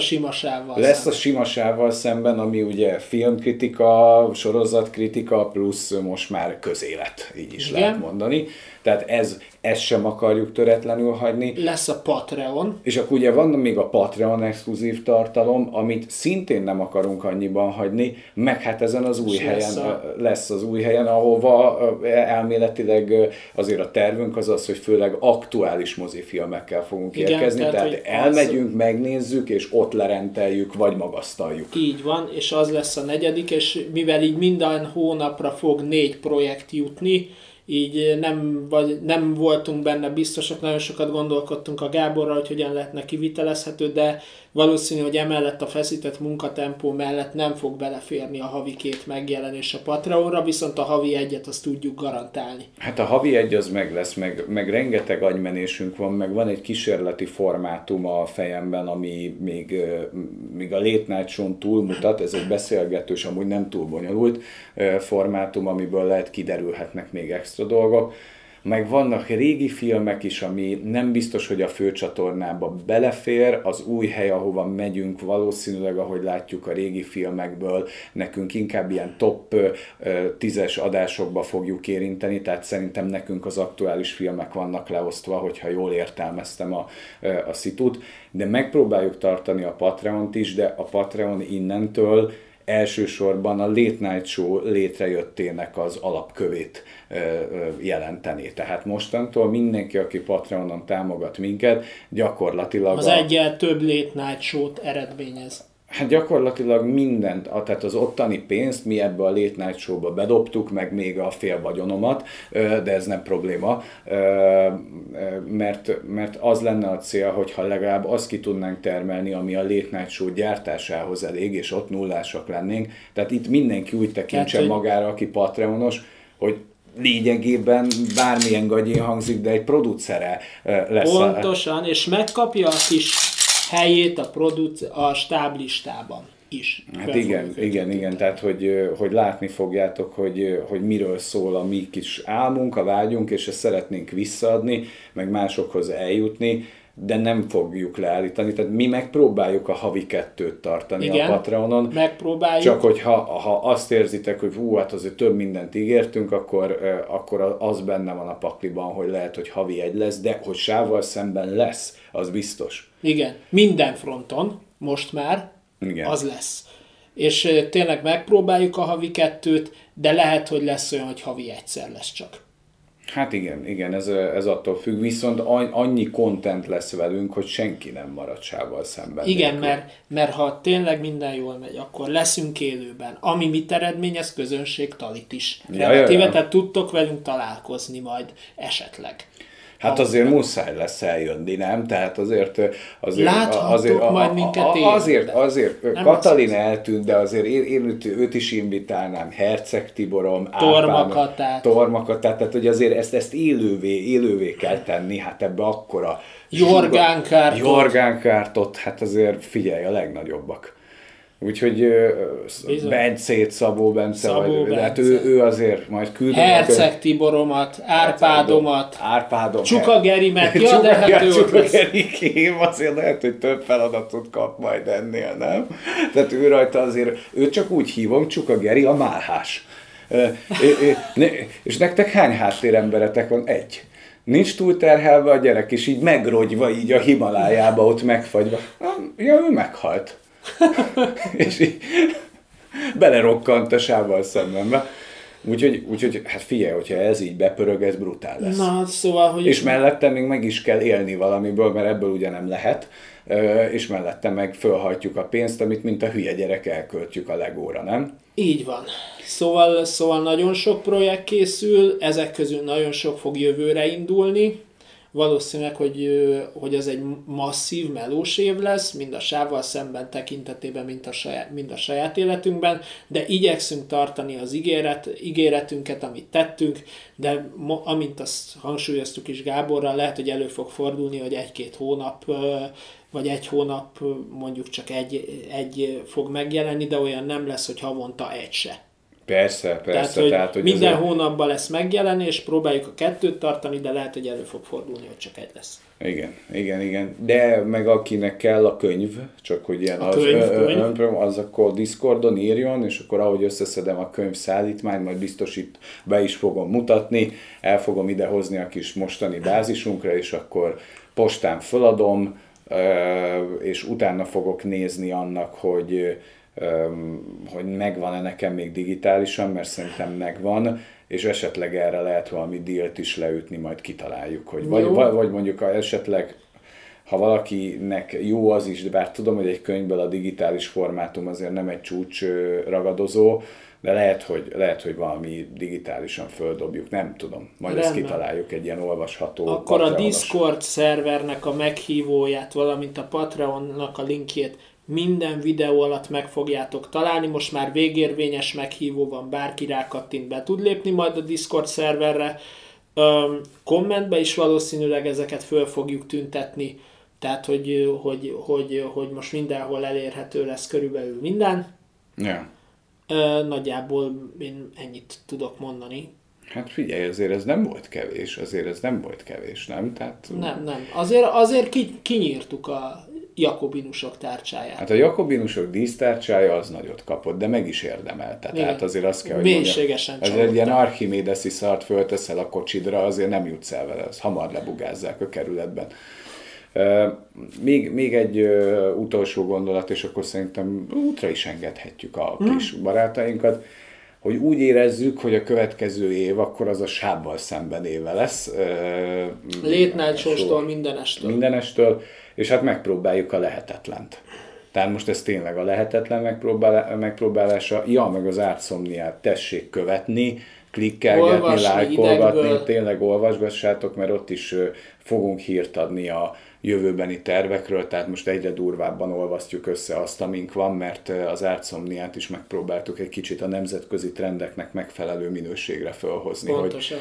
a sima Savval szemben, ami ugye filmkritika, sorozatkritika, plusz most már közélet, így is lehet mondani. Tehát ezt sem akarjuk töretlenül hagyni. Lesz a Patreon. És akkor ugye van még a Patreon exkluzív tartalom, amit szintén nem akarunk annyiban hagyni, meg hát ezen az új helyen, lesz az új helyen, ahova elméletileg azért a tervünk az, hogy főleg aktuális mozifilmekkel fogunk érkezni, tehát elmegyünk, megnézzük, és ott lerenteljük, vagy magasztaljuk. Így van, és az lesz a 4., és mivel így minden hónapra fog 4 projekt jutni, így nem voltunk benne biztosak, nagyon sokat gondolkodtunk a Gáborral, hogy hogyan lehetne kivitelezhető, de valószínű, hogy emellett a feszített munkatempó mellett nem fog beleférni a havi 2 megjelenés a Patreonra, viszont a havi 1-et azt tudjuk garantálni. Hát a havi 1 az meg lesz, meg rengeteg agymenésünk van, meg van egy kísérleti formátum a fejemben, ami még a Late Night Show-n túlmutat, ez egy beszélgetős, amúgy nem túl bonyolult formátum, amiből lehet kiderülhetnek még extra dolgok. Meg vannak régi filmek is, ami nem biztos, hogy a főcsatornába belefér, az új hely, ahova megyünk, valószínűleg, ahogy látjuk a régi filmekből, nekünk inkább ilyen top 10-es adásokba fogjuk érinteni, tehát szerintem nekünk az aktuális filmek vannak leosztva, hogyha jól értelmeztem a szitút, de megpróbáljuk tartani a Patreont is, de a Patreon innentől elsősorban a Late Night Show létrejöttének az alapkövét jelenteni. Tehát mostantól mindenki, aki Patreonon támogat minket, gyakorlatilag... Az egyel több Late Night Show-t eredményez. Hát gyakorlatilag mindent, tehát az ottani pénzt mi ebbe a Late Night Show-ba bedobtuk, meg még a fél vagyonomat, de ez nem probléma, mert az lenne a cél, hogyha legalább azt ki tudnánk termelni, ami a Late Night Show gyártásához elég, és ott nullásak lennénk. Tehát itt mindenki úgy tekintse magára, aki Patreonos, hogy lényegében bármilyen gagyi hangzik, de egy producere lesz. Pontosan, és megkapja a kis helyét a stáblistában is. Hát igen, tehát hogy látni fogjátok, hogy miről szól a mi kis álmunk, a vágyunk, és ezt szeretnénk visszaadni, meg másokhoz eljutni, de nem fogjuk leállítani, tehát mi megpróbáljuk a havi 2-t tartani. Igen, a Patreonon. Megpróbáljuk. Csak hogyha azt érzitek, hogy hát azért több mindent ígértünk, akkor az benne van a pakliban, hogy lehet, hogy havi 1 lesz, de hogy Savval Szemben lesz, az biztos. Igen, minden fronton, most már, igen, az lesz. És tényleg megpróbáljuk a havi 2-t, de lehet, hogy lesz olyan, hogy havi 1-szer lesz csak. Hát igen, ez attól függ, viszont annyi content lesz velünk, hogy senki nem marad Savval Szemben. Igen, mert ha tényleg minden jól megy, akkor leszünk élőben. Ami mit eredményez, közönségtalit is. Relatíve, tehát tudtok velünk találkozni majd esetleg. Hát azért muszáj lesz eljönni, nem? Tehát azért láthattok majd minket élőben. Azért Katalin eltűnt, de azért én őt is invitálnám, Herceg Tiborom, Tormakatát, tehát hogy azért ezt élővé kell tenni, hát ebbe akkora... Jorgánkártot. Hát azért figyelj, a legnagyobbak. Úgyhogy Bencét, Szabó Bence, hát ő azért majd küldöm. Herceg Tiboromat, Árpádomat, Csuka Gerimet, ja, de hát ő azért lehet, hogy több feladatot kap majd ennél, nem? Tehát ő rajta azért, őt csak úgy hívom, Csuka Geri a málhás. És nektek hány háttéremberetek van? Egy. Nincs túlterhelve a gyerek, és így megrogyva így a Himalájába, ott megfagyva. Ja, ő meghalt. És így belerokkant a Savval Szembenbe. Úgyhogy hát figyelj, hogyha ez így bepörög, ez brutál lesz. Na, szóval, hogy és mellette még meg is kell élni valamiből, mert ebből ugye nem lehet, és mellette meg fölhajtjuk a pénzt, amit mint a hülye gyerek elköltjük a Legóra, nem? Így van. Szóval nagyon sok projekt készül, ezek közül nagyon sok fog jövőre indulni. Valószínűleg, hogy ez egy masszív melós év lesz, mind a Savval Szemben tekintetében, mind a saját életünkben, de igyekszünk tartani az ígéretünket, amit tettünk, de amint azt hangsúlyoztuk is Gáborral, lehet, hogy elő fog fordulni, hogy egy-két hónap, vagy egy hónap mondjuk csak egy fog megjelenni, de olyan nem lesz, hogy havonta egy se. Persze. Tehát, hogy minden azért hónapban lesz megjelenés, próbáljuk a kettőt tartani, de lehet, hogy elő fog fordulni, hogy csak egy lesz. Igen. De meg akinek kell a könyv, csak hogy ilyen az akkor Discordon írjon, és akkor ahogy összeszedem a könyvszállítmányt, majd biztos itt be is fogom mutatni, el fogom idehozni a kis mostani bázisunkra, és akkor postán feladom, és utána fogok nézni annak, hogy megvan-e nekem még digitálisan, mert szerintem megvan, és esetleg erre lehet valami dílt is leütni, majd kitaláljuk, hogy vagy mondjuk esetleg, ha valakinek jó az is, de bár tudom, hogy egy könyvből a digitális formátum azért nem egy csúcs ragadozó, de lehet, hogy valami digitálisan földobjuk, nem tudom. Majd rendben. Ezt kitaláljuk egy ilyen olvasható. Akkor Patreon-os. A Discord szervernek a meghívóját, valamint a Patreonnak a linkjét minden videó alatt meg fogjátok találni, most már végérvényes meghívó van, bárki rákattint, be tud lépni majd a Discord szerverre. Kommentbe is valószínűleg ezeket föl fogjuk tüntetni, tehát hogy most mindenhol elérhető lesz körülbelül minden. Yeah. Nagyjából én ennyit tudok mondani. Hát figyelj, azért ez nem volt kevés, nem? Tehát nem. Azért kinyírtuk a Jakobinusok tárcsáját. Hát a Jakobinusok dísztárcsája az nagyot kapott, de meg is érdemelte. Igen. Tehát azért azt kell, hogy mélységesen mondjam, ez egy ilyen archimedeszi szart fölteszel a kocsidra, azért nem jutsz el vele, az hamar lebugázzák a kerületben. Még egy utolsó gondolat, és akkor szerintem útra is engedhetjük a kis barátainkat, hogy úgy érezzük, hogy a következő év akkor az a Savval Szemben éve lesz. Late Night Show-tól mindenestől. És hát megpróbáljuk a lehetetlent. Tehát most ez tényleg a lehetetlen megpróbálása. Ja, meg az Artsomniát tessék követni, klikkelgetni, lájkolgatni, idegből. Tényleg olvasgassátok, mert ott is fogunk hírt adni a jövőbeni tervekről, tehát most egyre durvábban olvasztjuk össze azt, amink van, mert az Artsomniát is megpróbáltuk egy kicsit a nemzetközi trendeknek megfelelő minőségre felhozni. Pontosan.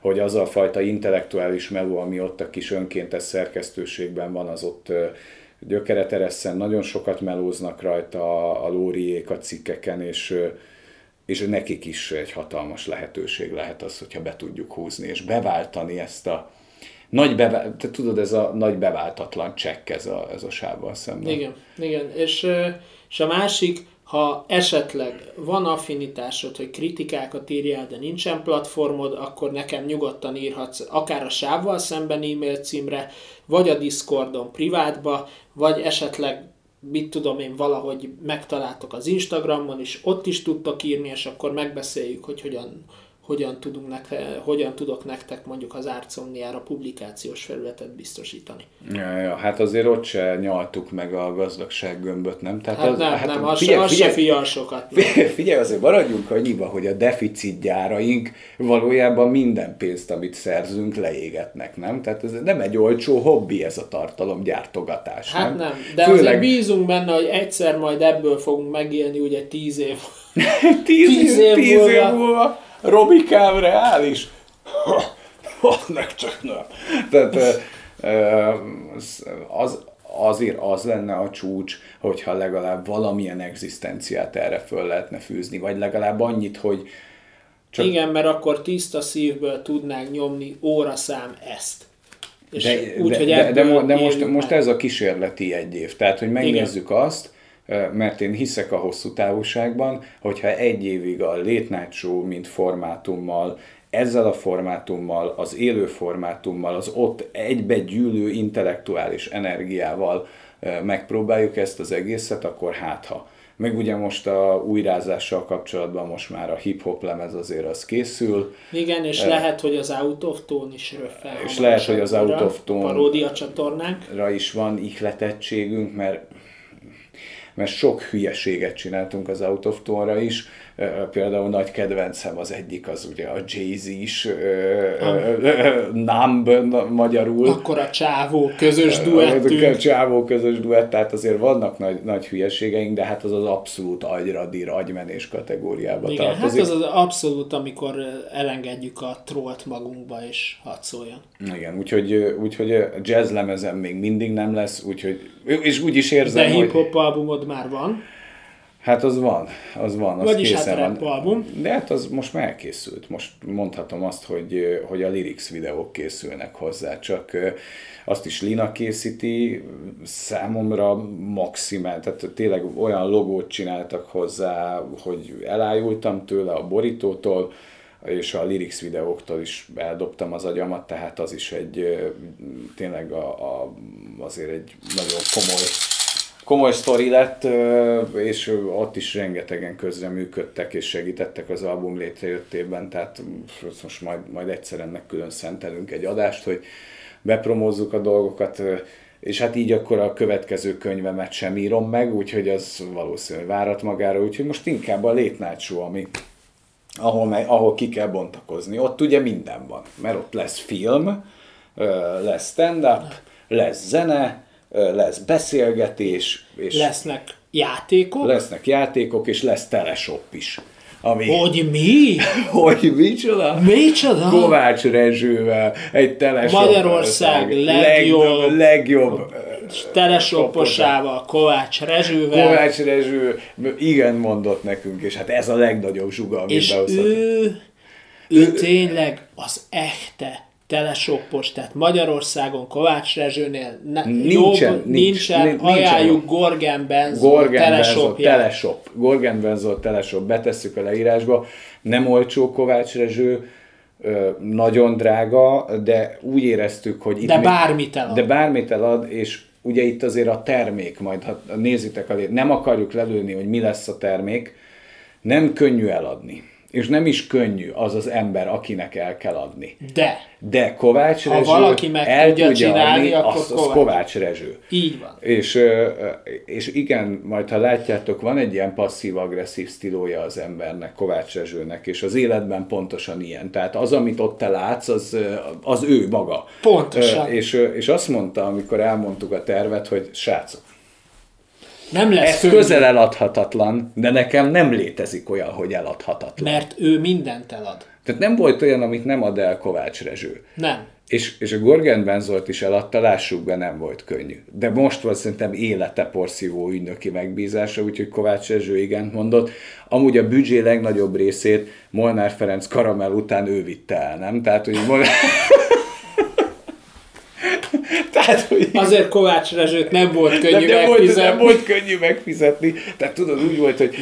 Hogy az a fajta intellektuális meló, ami ott a kis önkéntes szerkesztőségben van, az ott gyökeret eresszen, nagyon sokat melóznak rajta a lóriék a cikkeken, és nekik is egy hatalmas lehetőség lehet az, hogyha be tudjuk húzni, és beváltani ezt a nagy beváltatlan csekk, ez a Savval Szemben. Igen. És a másik, ha esetleg van affinitásod, hogy kritikákat írjál, de nincsen platformod, akkor nekem nyugodtan írhatsz akár a Savval Szemben e-mail címre, vagy a Discordon privátba, vagy esetleg, mit tudom én, valahogy megtaláltok az Instagramon, és ott is tudtok írni, és akkor megbeszéljük, hogy hogyan tudok nektek mondjuk az Artsomniára publikációs felületet biztosítani. Ja, hát azért ott se nyaltuk meg a gazdagság gömböt, nem? Tehát Figyelj, azért maradjunk annyiba, hogy a deficit gyáraink valójában minden pénzt, amit szerzünk, leégetnek, nem? Tehát ez nem egy olcsó hobbi, ez a tartalomgyártogatás, nem? Hát nem, de azért bízunk benne, hogy egyszer majd ebből fogunk megélni ugye 10 év. 10 év múlva. Robikám reális? Nektek nem. Tehát azért az lenne a csúcs, hogyha legalább valamilyen egzisztenciát erre föl lehetne fűzni, vagy legalább annyit, hogy... Csak... Igen, mert akkor tiszta szívből tudnánk nyomni óraszám ezt. És de most ez a kísérleti egy év. Tehát, hogy megnézzük azt, mert én hiszek a hosszú távúságban, hogyha egy évig a Late Night Show, mint formátummal, ezzel a formátummal, az élő formátummal, az ott egybegyűlő intellektuális energiával megpróbáljuk ezt az egészet, akkor hátha. Meg ugye most a újrázással kapcsolatban most már a hip-hop lemez azért az készül. Igen, és lehet, hogy az Out of Tone is röffel. És lehet, hogy az Out of Tone paródia csatornánkra is van ihletettségünk, mert sok hülyeséget csináltunk az Out of Tone-ra is. Például nagy kedvencem az egyik, az ugye a Jay-Z-s Numb magyarul. Akkor a csávó közös duettünk. A csávó közös duett, tehát azért vannak nagy hülyeségeink, de hát az az abszolút agyradír, agymenés kategóriába tartozik. Hát az az abszolút, amikor elengedjük a trollt magunkba és hadd szóljon. Igen, úgyhogy jazz lemezem még mindig nem lesz, úgyhogy, és úgy is érzem, de hogy... hip-hop albumod már van. Hát az van. Az vagyis készen hát rap album. De hát az most már elkészült. Most mondhatom azt, hogy a lyrics videók készülnek hozzá, csak azt is Lina készíti, számomra maximál. Tehát tényleg olyan logót csináltak hozzá, hogy elájultam tőle a borítótól, és a lyrics videóktól is eldobtam az agyamat, tehát az is egy tényleg azért egy nagyon komoly sztori lett, és ott is rengetegen közreműködtek és segítettek az album létrejöttében, tehát most majd egyszer ennek külön szentelünk egy adást, hogy bepromózzuk a dolgokat, és hát így akkor a következő könyvemet sem írom meg, úgyhogy az valószínűleg várat magára, úgyhogy most inkább a Late Night Show, ahol ki kell bontakozni. Ott ugye minden van, mert ott lesz film, lesz stand-up, lesz zene, lesz beszélgetés, és lesznek játékok, és lesz teleshop is. Ami... Hogy micsoda? Kovács Rezsővel egy teleshop. Magyarország legjobb teleshoposával, Kovács Rezsővel. Kovács Rezső igen mondott nekünk, és hát ez a legnagyobb zsuga, amit behozhatunk. És ő tényleg az echte teleshoppos, tehát Magyarországon Kovács Rezsőnél nincsen, ajánljuk Gorgen Benzol teleshop, betesszük a leírásba, nem olcsó Kovács Rezső, nagyon drága, de úgy éreztük, hogy itt de bármit elad, és ugye itt azért a termék, majd ha nézitek, nem akarjuk lelőni, hogy mi lesz a termék, nem könnyű eladni. És nem is könnyű az ember, akinek el kell adni. De Kovács Rezső, ha valaki meg tudja csinálni, akkor az Kovács Rezső. Így van. És igen, majd ha látjátok, van egy ilyen passzív-agresszív stílója az embernek, Kovács Rezsőnek, és az életben pontosan ilyen. Tehát az, amit ott te látsz, az ő maga. Pontosan. És azt mondta, amikor elmondtuk a tervet, hogy srácok, nem lesz ez közel eladhatatlan, de nekem nem létezik olyan, hogy eladhatatlan. Mert ő mindent elad. Tehát nem volt olyan, amit nem ad el Kovács Rezső. Nem. És a Gorgen Benzolt is eladta, lássuk be, nem volt könnyű. De most volt szerintem élete porszívó ügynöki megbízása, úgyhogy Kovács Rezső igent mondott. Amúgy a büdzsé legnagyobb részét Molnár Ferenc Caramel után ő vitte el, nem? Tehát, hogy azért Kovács Rezsőt nem volt könnyű megfizetni. Nem volt könnyű megfizetni. Tehát tudod, úgy volt, hogy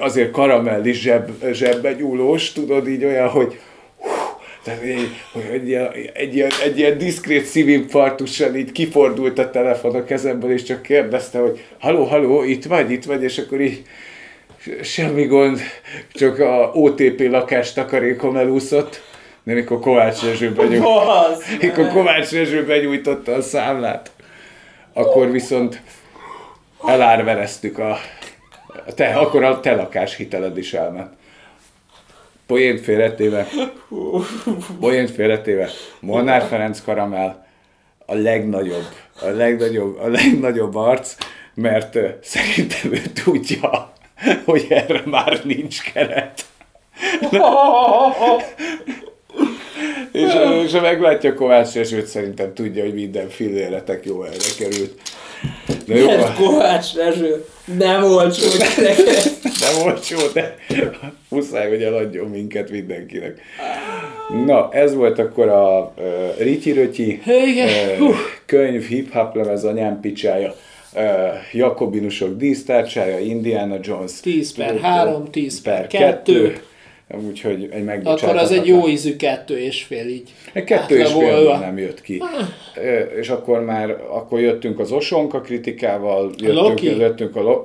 azért Caramel is zsebbe nyúlós, tudod, így olyan, hogy egy ilyen diszkrét szívinfarktussal így kifordult a telefon a kezemből, és csak kérdezte, hogy haló, itt vagy, és akkor így semmi gond, csak a OTP lakás takarékom elúszott. De mikor Kovács Rezső benyújtotta a számlát, akkor viszont elárvereztük akkor a te lakás hiteled is elment. Poént félretéve, Molnár Ferenc Caramel a legnagyobb arc, mert szerintem ő tudja, hogy erre már nincs keret. És ha meglátja Kovács Rezsőt, szerintem tudja, hogy minden filléretek jó erre került. De jó, mert Kovács Rezső nem olcsó neked. Nem olcsó, de muszáj, hogy eladjon minket mindenkinek. Na, ez volt akkor a Rityi-Rötyi könyv, hip-hop lemez, anyám picsája, Jakobinusok dísztárcsája, Indiana Jones. 10/3, 10/2. Úgyhogy egy megbocsátatatlan. Akkor az egy jó ízű 2,5 így. 2,5 nem jött ki. És akkor már akkor jöttünk az Osonka kritikával,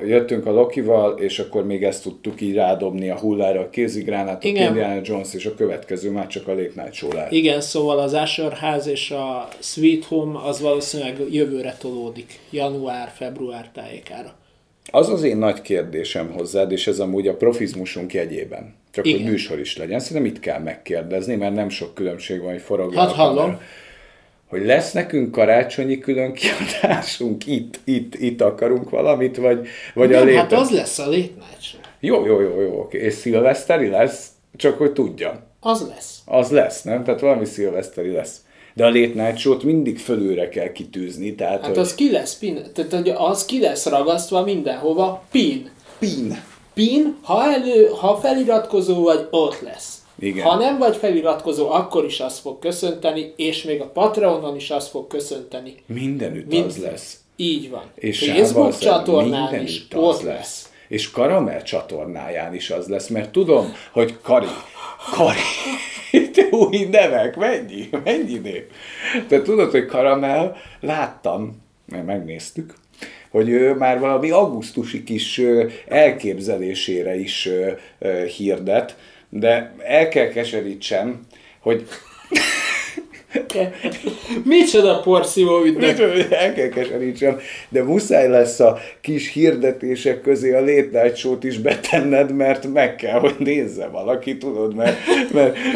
jöttünk a Lokival, és akkor még ezt tudtuk így rádobni a hullára, a kézigránátot, Indiana Jones, és a következő már csak a Late Night Show lát. Igen, szóval az Asher ház és a Sweet Home az valószínűleg jövőre tolódik, január-február tájékára. Az az én nagy kérdésem hozzád, és ez amúgy a profizmusunk jegyében. Csak igen, hogy műsor is legyen. Szerintem itt kell megkérdezni, mert nem sok különbség van, hogy forogja a kamera. Hogy lesz nekünk karácsonyi külön kiadásunk? Itt akarunk valamit, vagy nem, a létet? Hát az lesz a létnácsa. Jó, oké. És szilveszteri lesz? Csak hogy tudjam. Az lesz. Az lesz, nem? Tehát valami szilveszteri lesz. De a Late Night Show-t mindig fölőre kell kitűzni. Tehát, hát az, hogy... az ki lesz ragasztva mindenhova. Pin, ha feliratkozó vagy, ott lesz. Igen. Ha nem vagy feliratkozó, akkor is azt fog köszönteni, és még a Patreonon is azt fog köszönteni. Mindenütt az lesz. Így van. És Facebook csatornán is ott lesz. És Karamel csatornáján is az lesz, mert tudom, hogy Kari, új nevek, mennyi név. Tehát tudod, hogy Karamel, láttam, mert megnéztük, hogy ő már valami augusztusi kis elképzelésére is hirdet, de el kell keserítsem, hogy... Micsoda porszívó üdnek! El kell keserítsem, de muszáj lesz a kis hirdetések közé a Late Night Show-t is betenned, mert meg kell, hogy nézze valaki, tudod, mert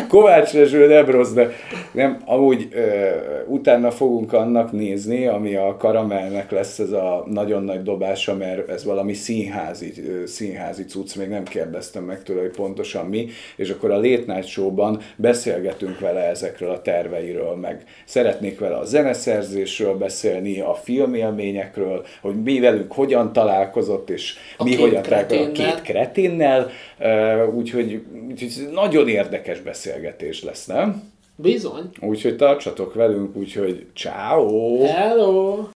Kovács Rezső nem rossz, de nem, amúgy utána fogunk annak nézni, ami a Karamelnek lesz ez a nagyon nagy dobása, mert ez valami színházi cucc, még nem kérdeztem meg tőle, hogy pontosan mi, és akkor a Late Night Show-ban beszélgetünk vele ezekről a terveiről, meg szeretnék vele a zeneszerzésről beszélni, a filmélményekről, hogy mi velünk hogyan találkozott, és mi hogyan találkozott a két kreténnel, úgyhogy nagyon érdekes beszélgetés lesz, nem? Bizony. Úgyhogy tartsatok velünk, úgyhogy ciao. Hello!